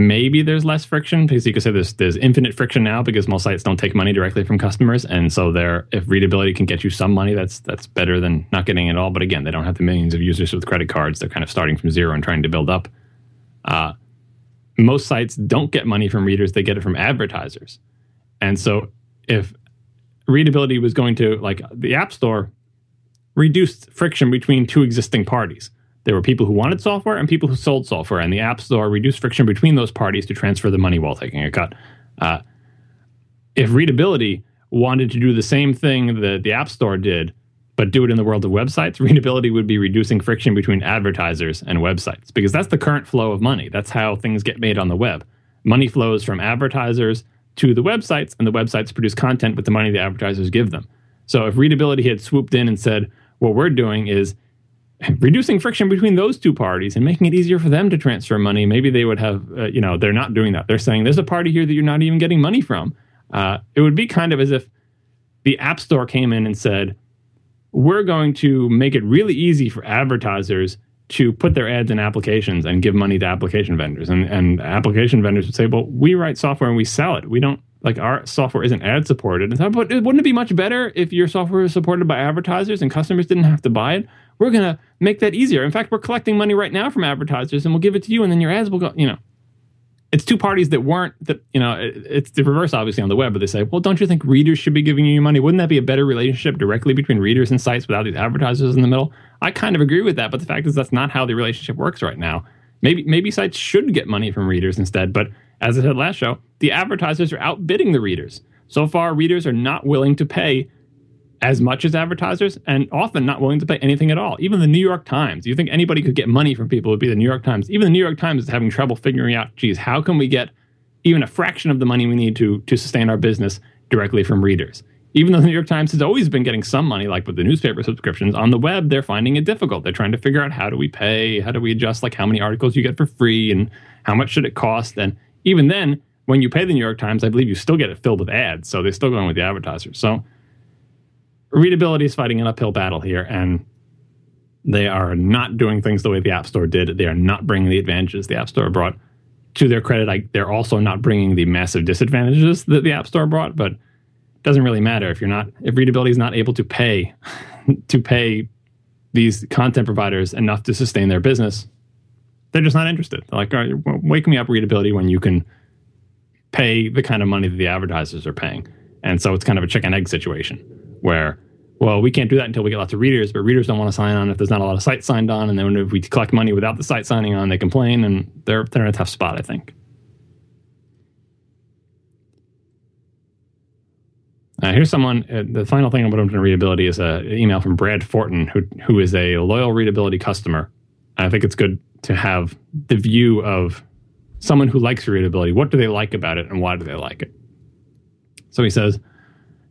Maybe there's less friction, because you could say there's there's infinite friction now, because most sites don't take money directly from customers. And so there, if readability can get you some money, that's that's better than not getting it all. But again, they don't have the millions of users with credit cards. They're kind of starting from zero and trying to build up. Uh, most sites don't get money from readers. They get it from advertisers. And so if readability was going to, like the App Store, reduced friction between two existing parties. There were people who wanted software and people who sold software, and the App Store reduced friction between those parties to transfer the money while taking a cut. Uh, if readability wanted to do the same thing that the App Store did, but do it in the world of websites, readability would be reducing friction between advertisers and websites, because that's the current flow of money. That's how things get made on the web. Money flows from advertisers to the websites, and the websites produce content with the money the advertisers give them. So if readability had swooped in and said, what we're doing is reducing friction between those two parties and making it easier for them to transfer money, maybe they would have, uh, you know, they're not doing that. They're saying there's a party here that you're not even getting money from. Uh, it would be kind of as if the App Store came in and said, we're going to make it really easy for advertisers to put their ads in applications and give money to application vendors. And, and application vendors would say, well, we write software and we sell it. We don't, like, our software isn't ad supported. And so, but wouldn't it be much better if your software was supported by advertisers and customers didn't have to buy it? We're going to make that easier. In fact, we're collecting money right now from advertisers, and we'll give it to you, and then your ads will go, you know. It's two parties that weren't, that you know, it, it's the reverse, obviously, on the web, but they say, well, don't you think readers should be giving you your money? Wouldn't that be a better relationship directly between readers and sites without these advertisers in the middle? I kind of agree with that, but the fact is that's not how the relationship works right now. Maybe maybe sites should get money from readers instead, but as I said last show, the advertisers are outbidding the readers. So far, readers are not willing to pay as much as advertisers, and often not willing to pay anything at all. Even the New York Times. You think anybody could get money from people, it would be the New York Times. Even the New York Times is having trouble figuring out, geez, how can we get even a fraction of the money we need to to sustain our business directly from readers? Even though the New York Times has always been getting some money, like with the newspaper subscriptions, on the web, they're finding it difficult. They're trying to figure out, how do we pay? How do we adjust, like, how many articles you get for free, and how much should it cost? And even then, when you pay the New York Times, I believe you still get it filled with ads, so they're still going with the advertisers. So readability is fighting an uphill battle here, and they are not doing things the way the App Store did. They are not bringing the advantages the App Store brought. To their credit, I, they're also not bringing the massive disadvantages that the App Store brought, but it doesn't really matter if you're not, if readability is not able to pay to pay these content providers enough to sustain their business. They're just not interested. They're like, all right, wake me up, readability, when you can pay the kind of money that the advertisers are paying. And so it's kind of a chicken egg situation, where, well, we can't do that until we get lots of readers, but readers don't want to sign on if there's not a lot of sites signed on, and then if we collect money without the site signing on, they complain, and they're they're in a tough spot, I think. Uh, here's someone, uh, the final thing I'm going to do in readability is a, an email from Brad Fortin, who who is a loyal readability customer. I think it's good to have the view of someone who likes readability. What do they like about it, and why do they like it? So he says,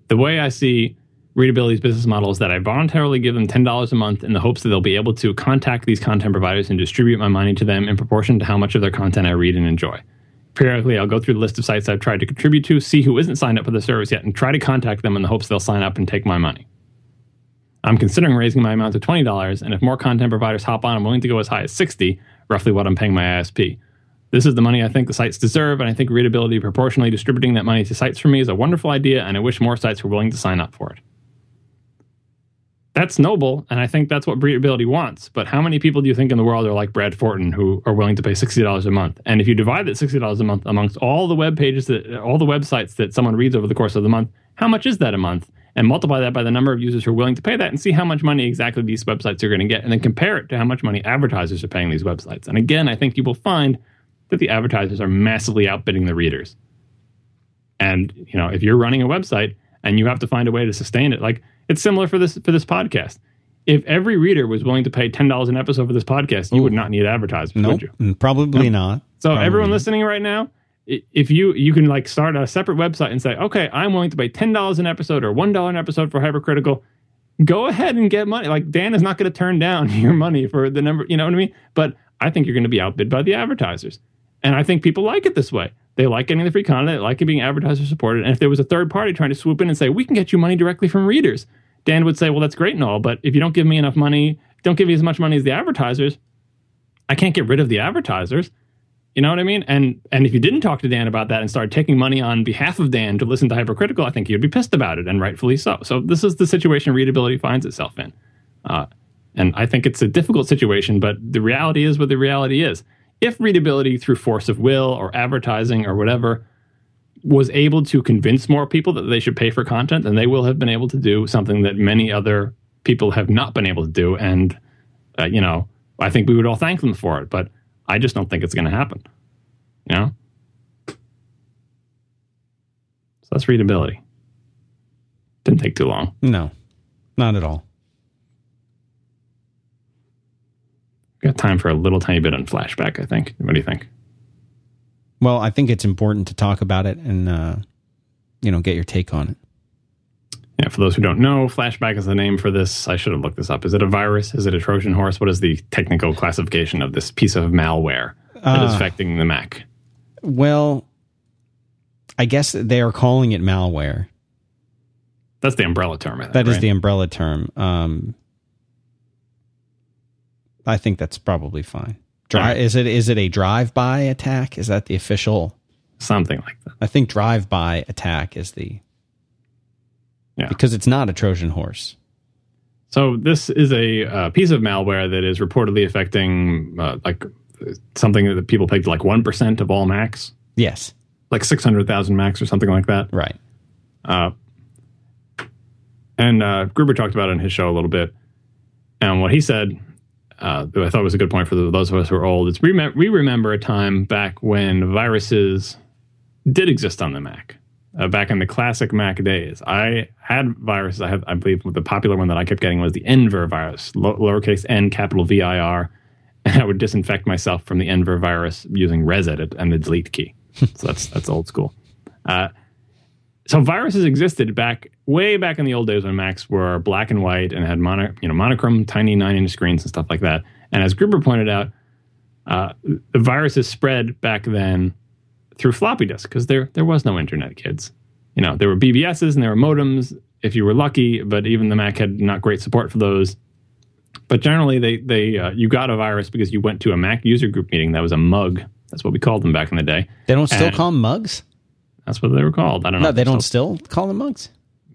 the way I see readability's business model is that I voluntarily give them ten dollars a month in the hopes that they'll be able to contact these content providers and distribute my money to them in proportion to how much of their content I read and enjoy. Periodically, I'll go through the list of sites I've tried to contribute to, see who isn't signed up for the service yet, and try to contact them in the hopes they'll sign up and take my money. I'm considering raising my amount to twenty dollars, and if more content providers hop on, I'm willing to go as high as sixty dollars, roughly what I'm paying my I S P. This is the money I think the sites deserve, and I think readability proportionally distributing that money to sites for me is a wonderful idea, and I wish more sites were willing to sign up for it. That's noble, and I think that's what readability wants, but how many people do you think in the world are like Brad Fortin, who are willing to pay sixty dollars a month? And if you divide that sixty dollars a month amongst all the web pages, that, all the websites that someone reads over the course of the month, how much is that a month? And multiply that by the number of users who are willing to pay that, and see how much money exactly these websites are going to get, and then compare it to how much money advertisers are paying these websites. And again, I think you will find that the advertisers are massively outbidding the readers. And, you know, if you're running a website and you have to find a way to sustain it, like, it's similar for this for this podcast. If every reader was willing to pay ten dollars an episode for this podcast, you Ooh. would not need advertisers, nope, would you? Probably no. not. So probably everyone not. listening right now, if you, you can, like, start a separate website and say, okay, I'm willing to pay ten dollars an episode or one dollar an episode for Hypercritical, go ahead and get money. Like, Dan is not going to turn down your money for the number, you know what I mean? But I think you're going to be outbid by the advertisers. And I think people like it this way. They like getting the free content. They like it being advertiser supported. And if there was a third party trying to swoop in and say, we can get you money directly from readers, Dan would say, well, that's great and all, but if you don't give me enough money, don't give me as much money as the advertisers, I can't get rid of the advertisers. You know what I mean? And and if you didn't talk to Dan about that and started taking money on behalf of Dan to listen to Hypercritical, I think you'd be pissed about it, and rightfully so. So this is the situation readability finds itself in. Uh, and I think it's a difficult situation, but the reality is what the reality is. If readability through force of will or advertising or whatever was able to convince more people that they should pay for content, then they will have been able to do something that many other people have not been able to do. And, uh, you know, I think we would all thank them for it, but I just don't think it's going to happen. You know? So that's readability. Didn't take too long. No, not at all. Got time for a little tiny bit on Flashback, I think. What do you think? Well, I think it's important to talk about it and, uh, you know, get your take on it. Yeah, for those who don't know, Flashback is the name for this. I should have looked this up. Is it a virus? Is it a Trojan horse? What is the technical classification of this piece of malware that uh, is affecting the Mac? Well, I guess they are calling it malware. That's the umbrella term, I think. That is right? the umbrella term. Um I think that's probably fine. Dri- is it is it a drive-by attack? Is that the official? Something like that. I think drive-by attack is the... Yeah. Because it's not a Trojan horse. So this is a uh, piece of malware that is reportedly affecting uh, like something that people pegged like one percent of all Macs. Yes. Like six hundred thousand Macs or something like that. Right. Uh, and uh, Gruber talked about it on his show a little bit. And what he said, uh, I thought was a good point for those of us who are old. It's we rem- remember a time back when viruses did exist on the Mac. Uh, back in the classic Mac days, I had viruses. I have, I believe the popular one that I kept getting was the Envir virus, lo- lowercase n, capital V I R. And I would disinfect myself from the Envir virus using resedit and the delete key. So that's that's old school. Uh, so viruses existed back way back in the old days when Macs were black and white and had mono, you know, monochrome, tiny nine-inch screens and stuff like that. And as Gruber pointed out, uh, the viruses spread back then through floppy disk, because there there was no internet, kids. You know, there were B B Ss and there were modems, if you were lucky, but even the Mac had not great support for those. But generally, they they uh, you got a virus because you went to a Mac user group meeting that was a mug. That's what we called them back in the day. They don't still and call them mugs? That's what they were called. I don't know. No, they don't still call them mugs?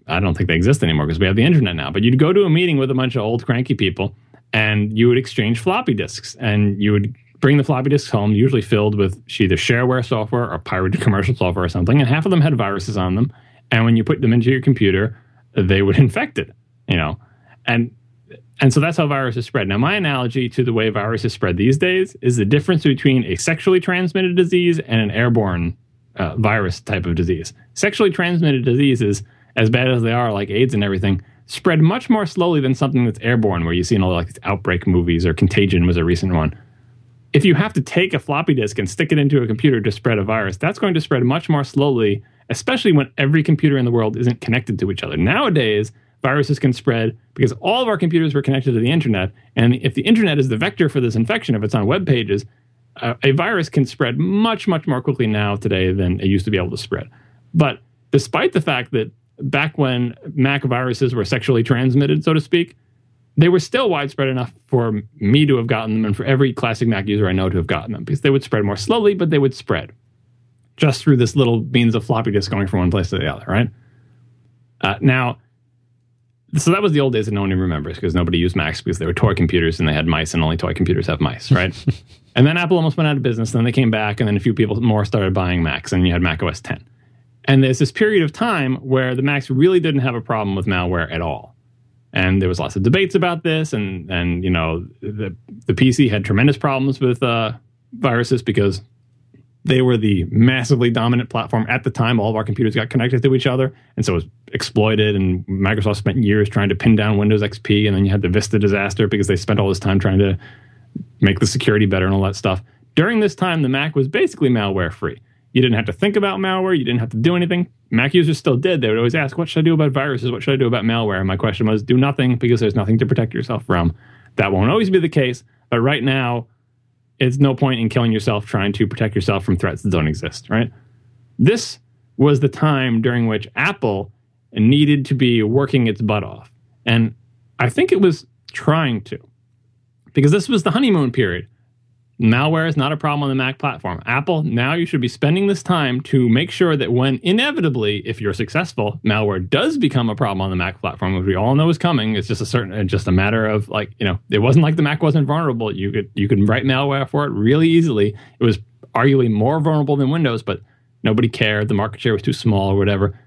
I don't think they exist anymore because we have the internet now. But you'd go to a meeting with a bunch of old cranky people, and you would exchange floppy disks, and you would bring the floppy disks home, usually filled with either shareware software or pirated commercial software or something, and half of them had viruses on them. And when you put them into your computer, they would infect it, you know. And and so that's how viruses spread. Now, my analogy to the way viruses spread these days is the difference between a sexually transmitted disease and an airborne uh, virus type of disease. Sexually transmitted diseases, as bad as they are, like AIDS and everything, spread much more slowly than something that's airborne, where you see in all like these outbreak movies, or Contagion was a recent one. If you have to take a floppy disk and stick it into a computer to spread a virus, that's going to spread much more slowly, especially when every computer in the world isn't connected to each other. Nowadays, viruses can spread because all of our computers were connected to the internet, and if the internet is the vector for this infection, if it's on web pages, uh, a virus can spread much, much more quickly now today than it used to be able to spread. But despite the fact that back when Mac viruses were sexually transmitted, so to speak, they were still widespread enough for me to have gotten them and for every classic Mac user I know to have gotten them, because they would spread more slowly, but they would spread just through this little means of floppy disk going from one place to the other, right? Uh, now, so that was the old days that no one even remembers because nobody used Macs because they were toy computers and they had mice, and only toy computers have mice, right? And then Apple almost went out of business, then they came back, and then a few people more started buying Macs, and you had Mac O S ten. And there's this period of time where the Macs really didn't have a problem with malware at all. And there was lots of debates about this, and, and you know, the the P C had tremendous problems with uh, viruses because they were the massively dominant platform at the time. All of our computers got connected to each other, and so it was exploited, and Microsoft spent years trying to pin down Windows X P, and then you had the Vista disaster because they spent all this time trying to make the security better and all that stuff. During this time, the Mac was basically malware-free. You didn't have to think about malware. You didn't have to do anything. Mac users still did. They would always ask, what should I do about viruses? What should I do about malware? And my question was, do nothing, because there's nothing to protect yourself from. That won't always be the case. But right now, it's no point in killing yourself trying to protect yourself from threats that don't exist, right? This was the time during which Apple needed to be working its butt off. And I think it was trying to, because this was the honeymoon period. Malware is not a problem on the Mac platform. Apple, now you should be spending this time to make sure that when inevitably, if you're successful, malware does become a problem on the Mac platform, which we all know is coming. It's just a certain, it's just a matter of like, you know, it wasn't like the Mac wasn't vulnerable. You could you could write malware for it really easily. It was arguably more vulnerable than Windows, but nobody cared. The market share was too small or whatever.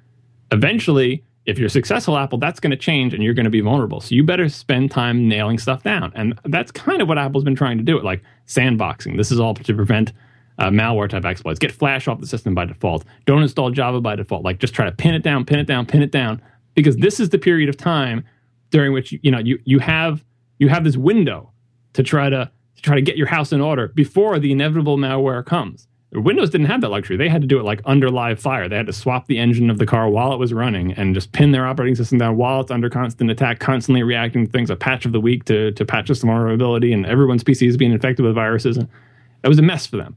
Eventually, if you're successful, Apple, that's going to change and you're going to be vulnerable. So you better spend time nailing stuff down. And that's kind of what Apple's been trying to do. It like sandboxing. This is all to prevent uh, malware type exploits. Get Flash off the system by default. Don't install Java by default. Like just try to pin it down, pin it down, pin it down. Because this is the period of time during which, you know, you, you have you have this window to try to, to try to get your house in order before the inevitable malware comes. Windows didn't have that luxury. They had to do it like under live fire. They had to swap the engine of the car while it was running and just pin their operating system down while it's under constant attack, constantly reacting to things, a patch of the week to, to patch this vulnerability, and everyone's P C is being infected with viruses. And that was a mess for them.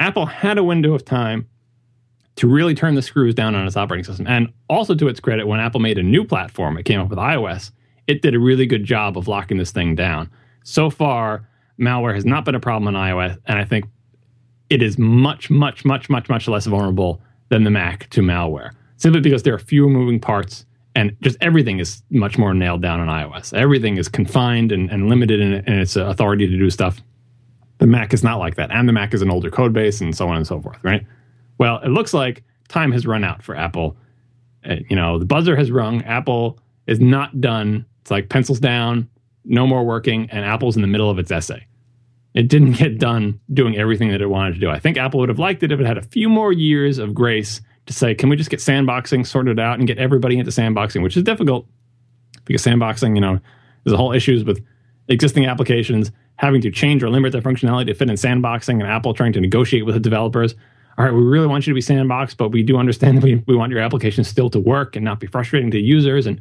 Apple had a window of time to really turn the screws down on its operating system. And also to its credit, when Apple made a new platform, it came up with iOS, it did a really good job of locking this thing down. So far, malware has not been a problem on iOS, and I think it is much, much, much, much, much less vulnerable than the Mac to malware, simply because there are fewer moving parts And just everything is much more nailed down on iOS. Everything is confined and, and limited in, in its authority to do stuff. The Mac is not like that. And the Mac is an older code base and so on and so forth, right? Well, it looks like time has run out for Apple. Uh, you know, the buzzer has rung. Apple is not done. It's like pencils down, no more working, and Apple's in the middle of its essay. It didn't get done doing everything that it wanted to do. I think Apple would have liked it if it had a few more years of grace to say, can we just get sandboxing sorted out and get everybody into sandboxing, which is difficult because sandboxing, you know, there's a whole issues with existing applications having to change or limit their functionality to fit in sandboxing, and Apple trying to negotiate with the developers. All right, we really want you to be sandboxed, but we do understand that we, we want your application still to work and not be frustrating to users. And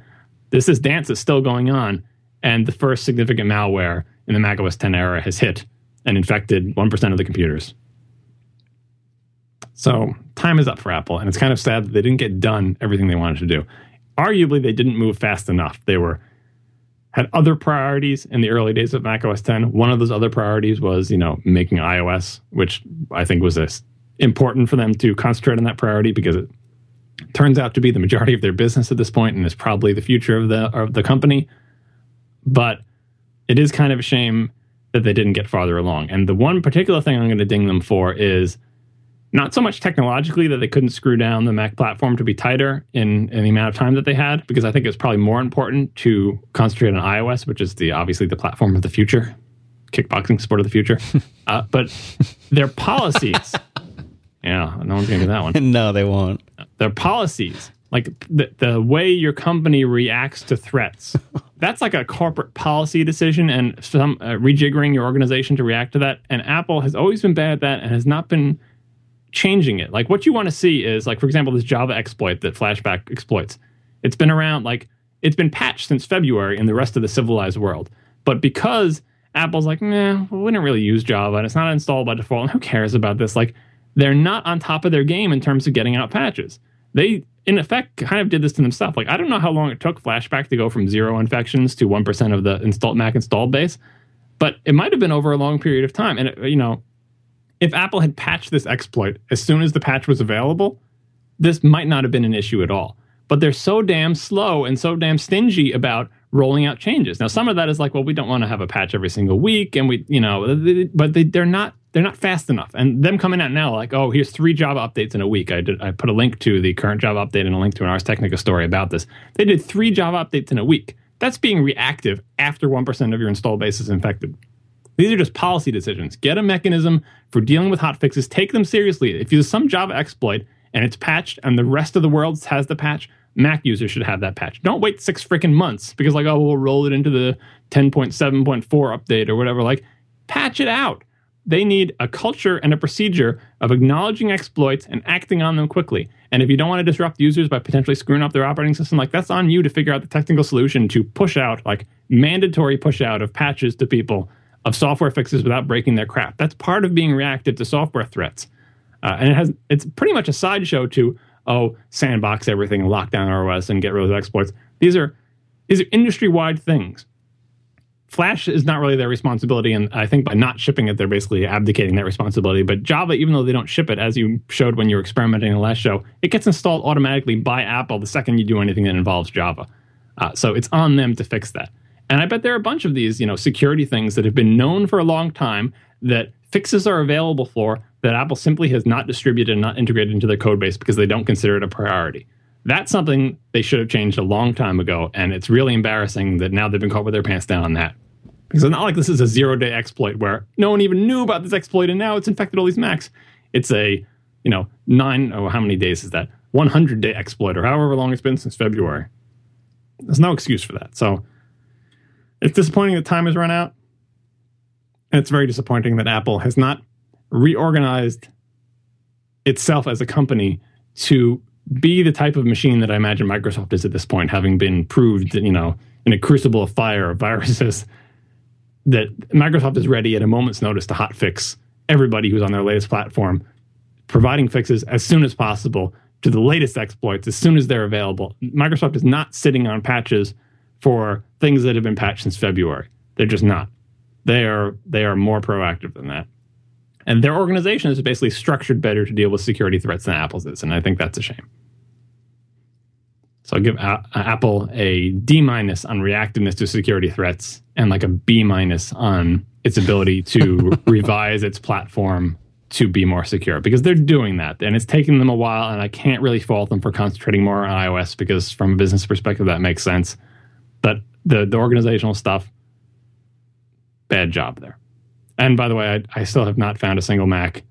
this is dance that's still going on. And the first significant malware in the macOS ten era has hit and infected one percent of the computers. So time is up for Apple, and it's kind of sad that they didn't get done everything they wanted to do. Arguably, they didn't move fast enough. They were had other priorities in the early days of macOS ten. One of those other priorities was, you know, making iOS, which I think was a, important for them to concentrate on that priority because it turns out to be the majority of their business at this point and is probably the future of the of the company. But it is kind of a shame that they didn't get farther along. And the one particular thing I'm going to ding them for is not so much technologically that they couldn't screw down the Mac platform to be tighter in, in the amount of time that they had, because I think it's probably more important to concentrate on iOS, which is the obviously the platform of the future, kickboxing sport of the future. Uh, but their policies, yeah, no one's going to do that one. No, they won't. Their policies, like the, the way your company reacts to threats, that's like a corporate policy decision and some uh, rejiggering your organization to react to that. And Apple has always been bad at that and has not been changing it. Like what you want to see is, like, for example, this Java exploit that Flashback exploits. It's been around, like, it's been patched since February in the rest of the civilized world. But because Apple's like, nah, we didn't really use Java and it's not installed by default and who cares about this? Like, they're not on top of their game in terms of getting out patches. They, in effect, kind of did this to themselves. Like, I don't know how long it took Flashback to go from zero infections to one percent of the installed Mac installed base, but it might have been over a long period of time. And, it, you know, if Apple had patched this exploit as soon as the patch was available, this might not have been an issue at all. But they're so damn slow and so damn stingy about rolling out changes. Now, some of that is like, well, we don't want to have a patch every single week, and we, you know, they, but they, they're not they're not fast enough. And them coming out now, like, oh, here's three Java updates in a week. I did, I put a link to the current Java update and a link to an Ars Technica story about this. They did three Java updates in a week. That's being reactive after one percent of your install base is infected. These are just policy decisions. Get a mechanism for dealing with hotfixes. Take them seriously. If there's some Java exploit and it's patched and the rest of the world has the patch, Mac users should have that patch. Don't wait six freaking months because, like, oh, we'll roll it into the ten point seven point four update or whatever. Like, patch it out. They need a culture and a procedure of acknowledging exploits and acting on them quickly. And if you don't want to disrupt users by potentially screwing up their operating system, like, that's on you to figure out the technical solution to push out, like, mandatory push out of patches to people, of software fixes without breaking their crap. That's part of being reactive to software threats. Uh, and it has it's pretty much a sideshow to, oh, sandbox everything and lock down iOS and get rid of those exploits. These are, these are industry-wide things. Flash is not really their responsibility, and I think by not shipping it, they're basically abdicating that responsibility. But Java, even though they don't ship it, as you showed when you were experimenting in the last show, it gets installed automatically by Apple the second you do anything that involves Java. Uh, so it's on them to fix that. And I bet there are a bunch of these, you know, security things that have been known for a long time that fixes are available for that Apple simply has not distributed and not integrated into their code base because they don't consider it a priority. That's something they should have changed a long time ago, and it's really embarrassing that now they've been caught with their pants down on that. Because it's not like this is a zero-day exploit where no one even knew about this exploit, and now it's infected all these Macs. It's a, you know, nine, oh, how many days is that? one hundred day exploit, or however long it's been since February. There's no excuse for that. So it's disappointing that time has run out. And it's very disappointing that Apple has not reorganized itself as a company to be the type of machine that I imagine Microsoft is at this point, having been proved, you know, in a crucible of fire of viruses, that Microsoft is ready at a moment's notice to hotfix everybody who's on their latest platform, providing fixes as soon as possible to the latest exploits as soon as they're available. Microsoft is not sitting on patches for things that have been patched since February. They're just not. They are they are more proactive than that. And their organization is basically structured better to deal with security threats than Apple's is, and I think that's a shame. So I'll give a- Apple a D minus on reactiveness to security threats and like a B minus on its ability to revise its platform to be more secure, because they're doing that. And it's taken them a while, and I can't really fault them for concentrating more on iOS, because from a business perspective, that makes sense. But the, the organizational stuff, bad job there. And by the way, I, I still have not found a single Mac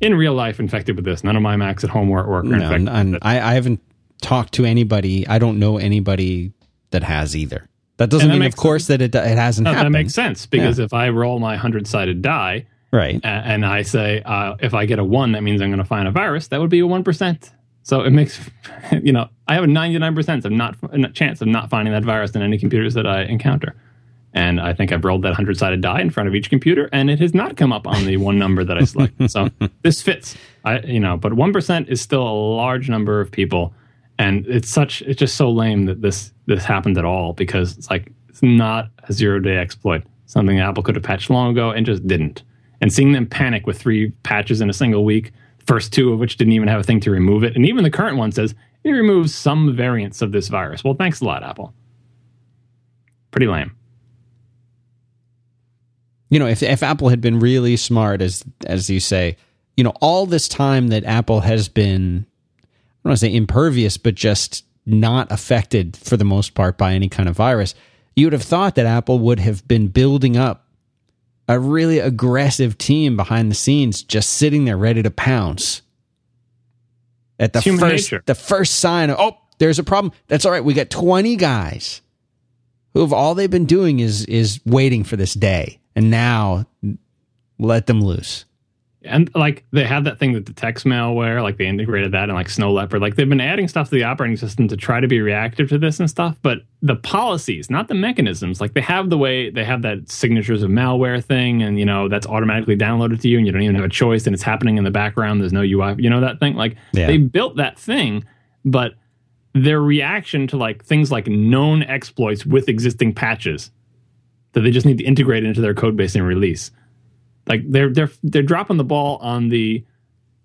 in real life infected with this. None of my Macs at home or at work are no, infected with it. I, I haven't talked to anybody. I don't know anybody that has either. That doesn't that mean, of course, sense. that it, it hasn't no, happened. That makes sense, because yeah. if I roll my hundred-sided die, right, and I say, uh, if I get a one, that means I'm going to find a virus, that would be a one percent. So it makes, you know, I have a ninety-nine percent of not, a chance of not finding that virus in any computers that I encounter. And I think I've rolled that hundred-sided die in front of each computer, and it has not come up on the one number that I selected. So this fits, I, you know. But one percent is still a large number of people, and it's such it's just so lame that this this happened at all, because it's like, it's not a zero-day exploit, something Apple could have patched long ago and just didn't. And seeing them panic with three patches in a single week, first two of which didn't even have a thing to remove it, and even the current one says it removes some variants of this virus. Well, thanks a lot, Apple. Pretty lame. You know, if if Apple had been really smart, as as you say, you know, all this time that Apple has been, I don't want to say impervious, but just not affected for the most part by any kind of virus, you would have thought that Apple would have been building up a really aggressive team behind the scenes, just sitting there ready to pounce at the Human first nature. the first sign of, oh, there's a problem. That's all right. We got twenty guys who have all they've been doing is is waiting for this day. And now, let them loose. And, like, they have that thing that detects malware. Like, they integrated that in, like, Snow Leopard. Like, they've been adding stuff to the operating system to try to be reactive to this and stuff. But the policies, not the mechanisms. Like, they have the way, they have that signatures of malware thing. And, you know, that's automatically downloaded to you. And you don't even have a choice. And it's happening in the background. There's no U I. You know that thing? Like, yeah. they built that thing. But their reaction to, like, things like known exploits with existing patches, that they just need to integrate into their code base and release. Like they're they're they're dropping the ball on the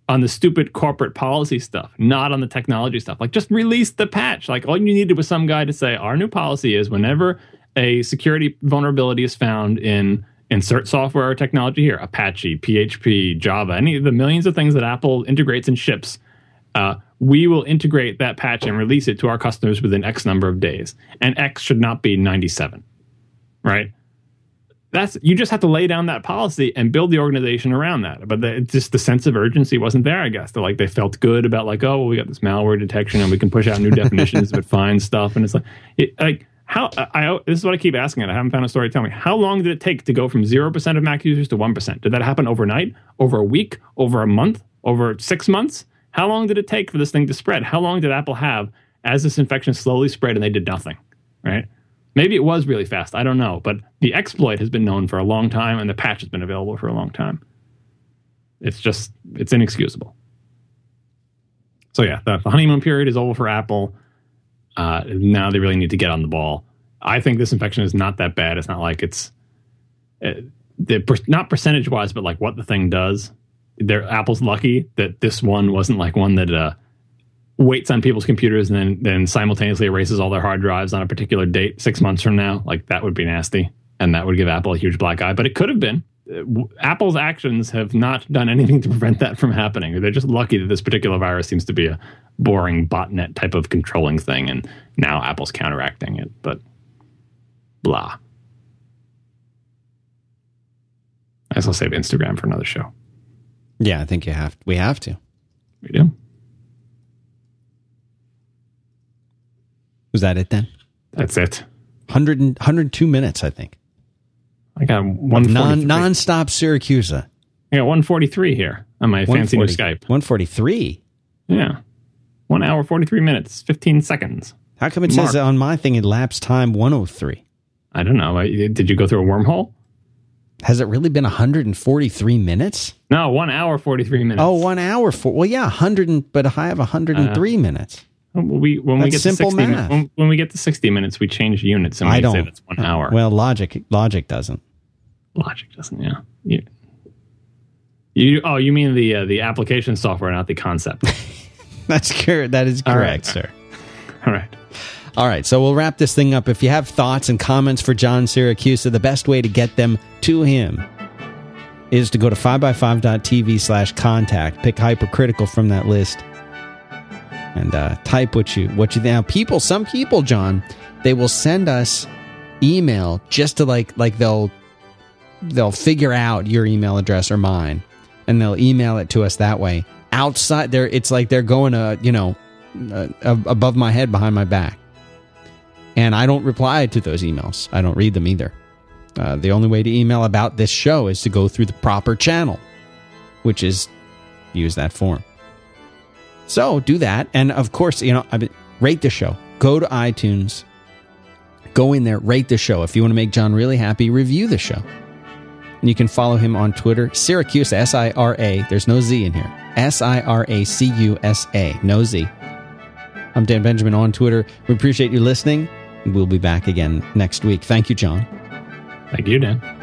on the stupid corporate policy stuff, not on the technology stuff. Like, just release the patch. Like, all you needed was some guy to say, our new policy is whenever a security vulnerability is found in insert software or technology here, Apache, P H P, Java, any of the millions of things that Apple integrates and ships, uh, we will integrate that patch and release it to our customers within X number of days. And X should not be ninety-seven, right? That's, you just have to lay down that policy and build the organization around that. But the, just the sense of urgency wasn't there, I guess. They're like, they felt good about like, oh, well, we got this malware detection and we can push out new definitions that find stuff. And it's like, it, like how I, I this is what I keep asking. And I haven't found a story to tell me. How long did it take to go from zero percent of Mac users to one percent? Did that happen overnight, over a week, over a month, over six months? How long did it take for this thing to spread? How long did Apple have as this infection slowly spread and they did nothing, right? Maybe it was really fast. I don't know. But the exploit has been known for a long time, and the patch has been available for a long time. It's just, it's inexcusable. So yeah, the, the honeymoon period is over for Apple. Uh, now they really need to get on the ball. I think this infection is not that bad. It's not like it's, it, the, not percentage-wise, but like what the thing does. They're, Apple's lucky that this one wasn't like one that... Uh, waits on people's computers and then, then simultaneously erases all their hard drives on a particular date six months from now. Like, that would be nasty, and that would give Apple a huge black eye. But it could have been. Apple's actions have not done anything to prevent that from happening. They're just lucky that this particular virus seems to be a boring botnet type of controlling thing, and now Apple's counteracting it. But blah. I guess I'll save Instagram for another show. Yeah, I think you have. We have to. We do. Was that it then? That's it. one hundred and, one hundred two minutes, I think. I got one forty-three. Non, non-stop Siracusa. I got one forty-three here on my fancy new Skype. one forty-three? Yeah. One hour, forty-three minutes, fifteen seconds. How come it Mark. says on my thing elapsed time one oh three? I don't know. Did you go through a wormhole? Has it really been one hundred forty-three minutes? No, one hour, forty-three minutes. Oh, one hour. For, well, yeah, one hundred, and, but I have one hundred three uh, minutes. We, when, we get to sixty min- when, when we get to sixty minutes, we change units and we I don't, say that's one hour. Well, logic logic doesn't. Logic doesn't, yeah. You, you oh, you mean the uh, the application software, not the concept. That's correct. That is correct, right, sir. All right. All right, so we'll wrap this thing up. If you have thoughts and comments for John Siracusa, the best way to get them to him is to go to five by five dot t v slash contact, pick Hypercritical from that list, and uh, type what you what you now. People, some people, John, they will send us email just to like like they'll they'll figure out your email address or mine, and they'll email it to us that way. Outside there, it's like they're going to you know uh, above my head, behind my back. And I don't reply to those emails. I don't read them either. Uh, the only way to email about this show is to go through the proper channel, which is use that form. So do that. And of course, you know, I mean, rate the show. Go to iTunes. Go in there. Rate the show. If you want to make John really happy, review the show. And you can follow him on Twitter. Siracusa, S I R A. There's no Z in here. S I R A C U S A. No Z. I'm Dan Benjamin on Twitter. We appreciate you listening. We'll be back again next week. Thank you, John. Thank you, Dan.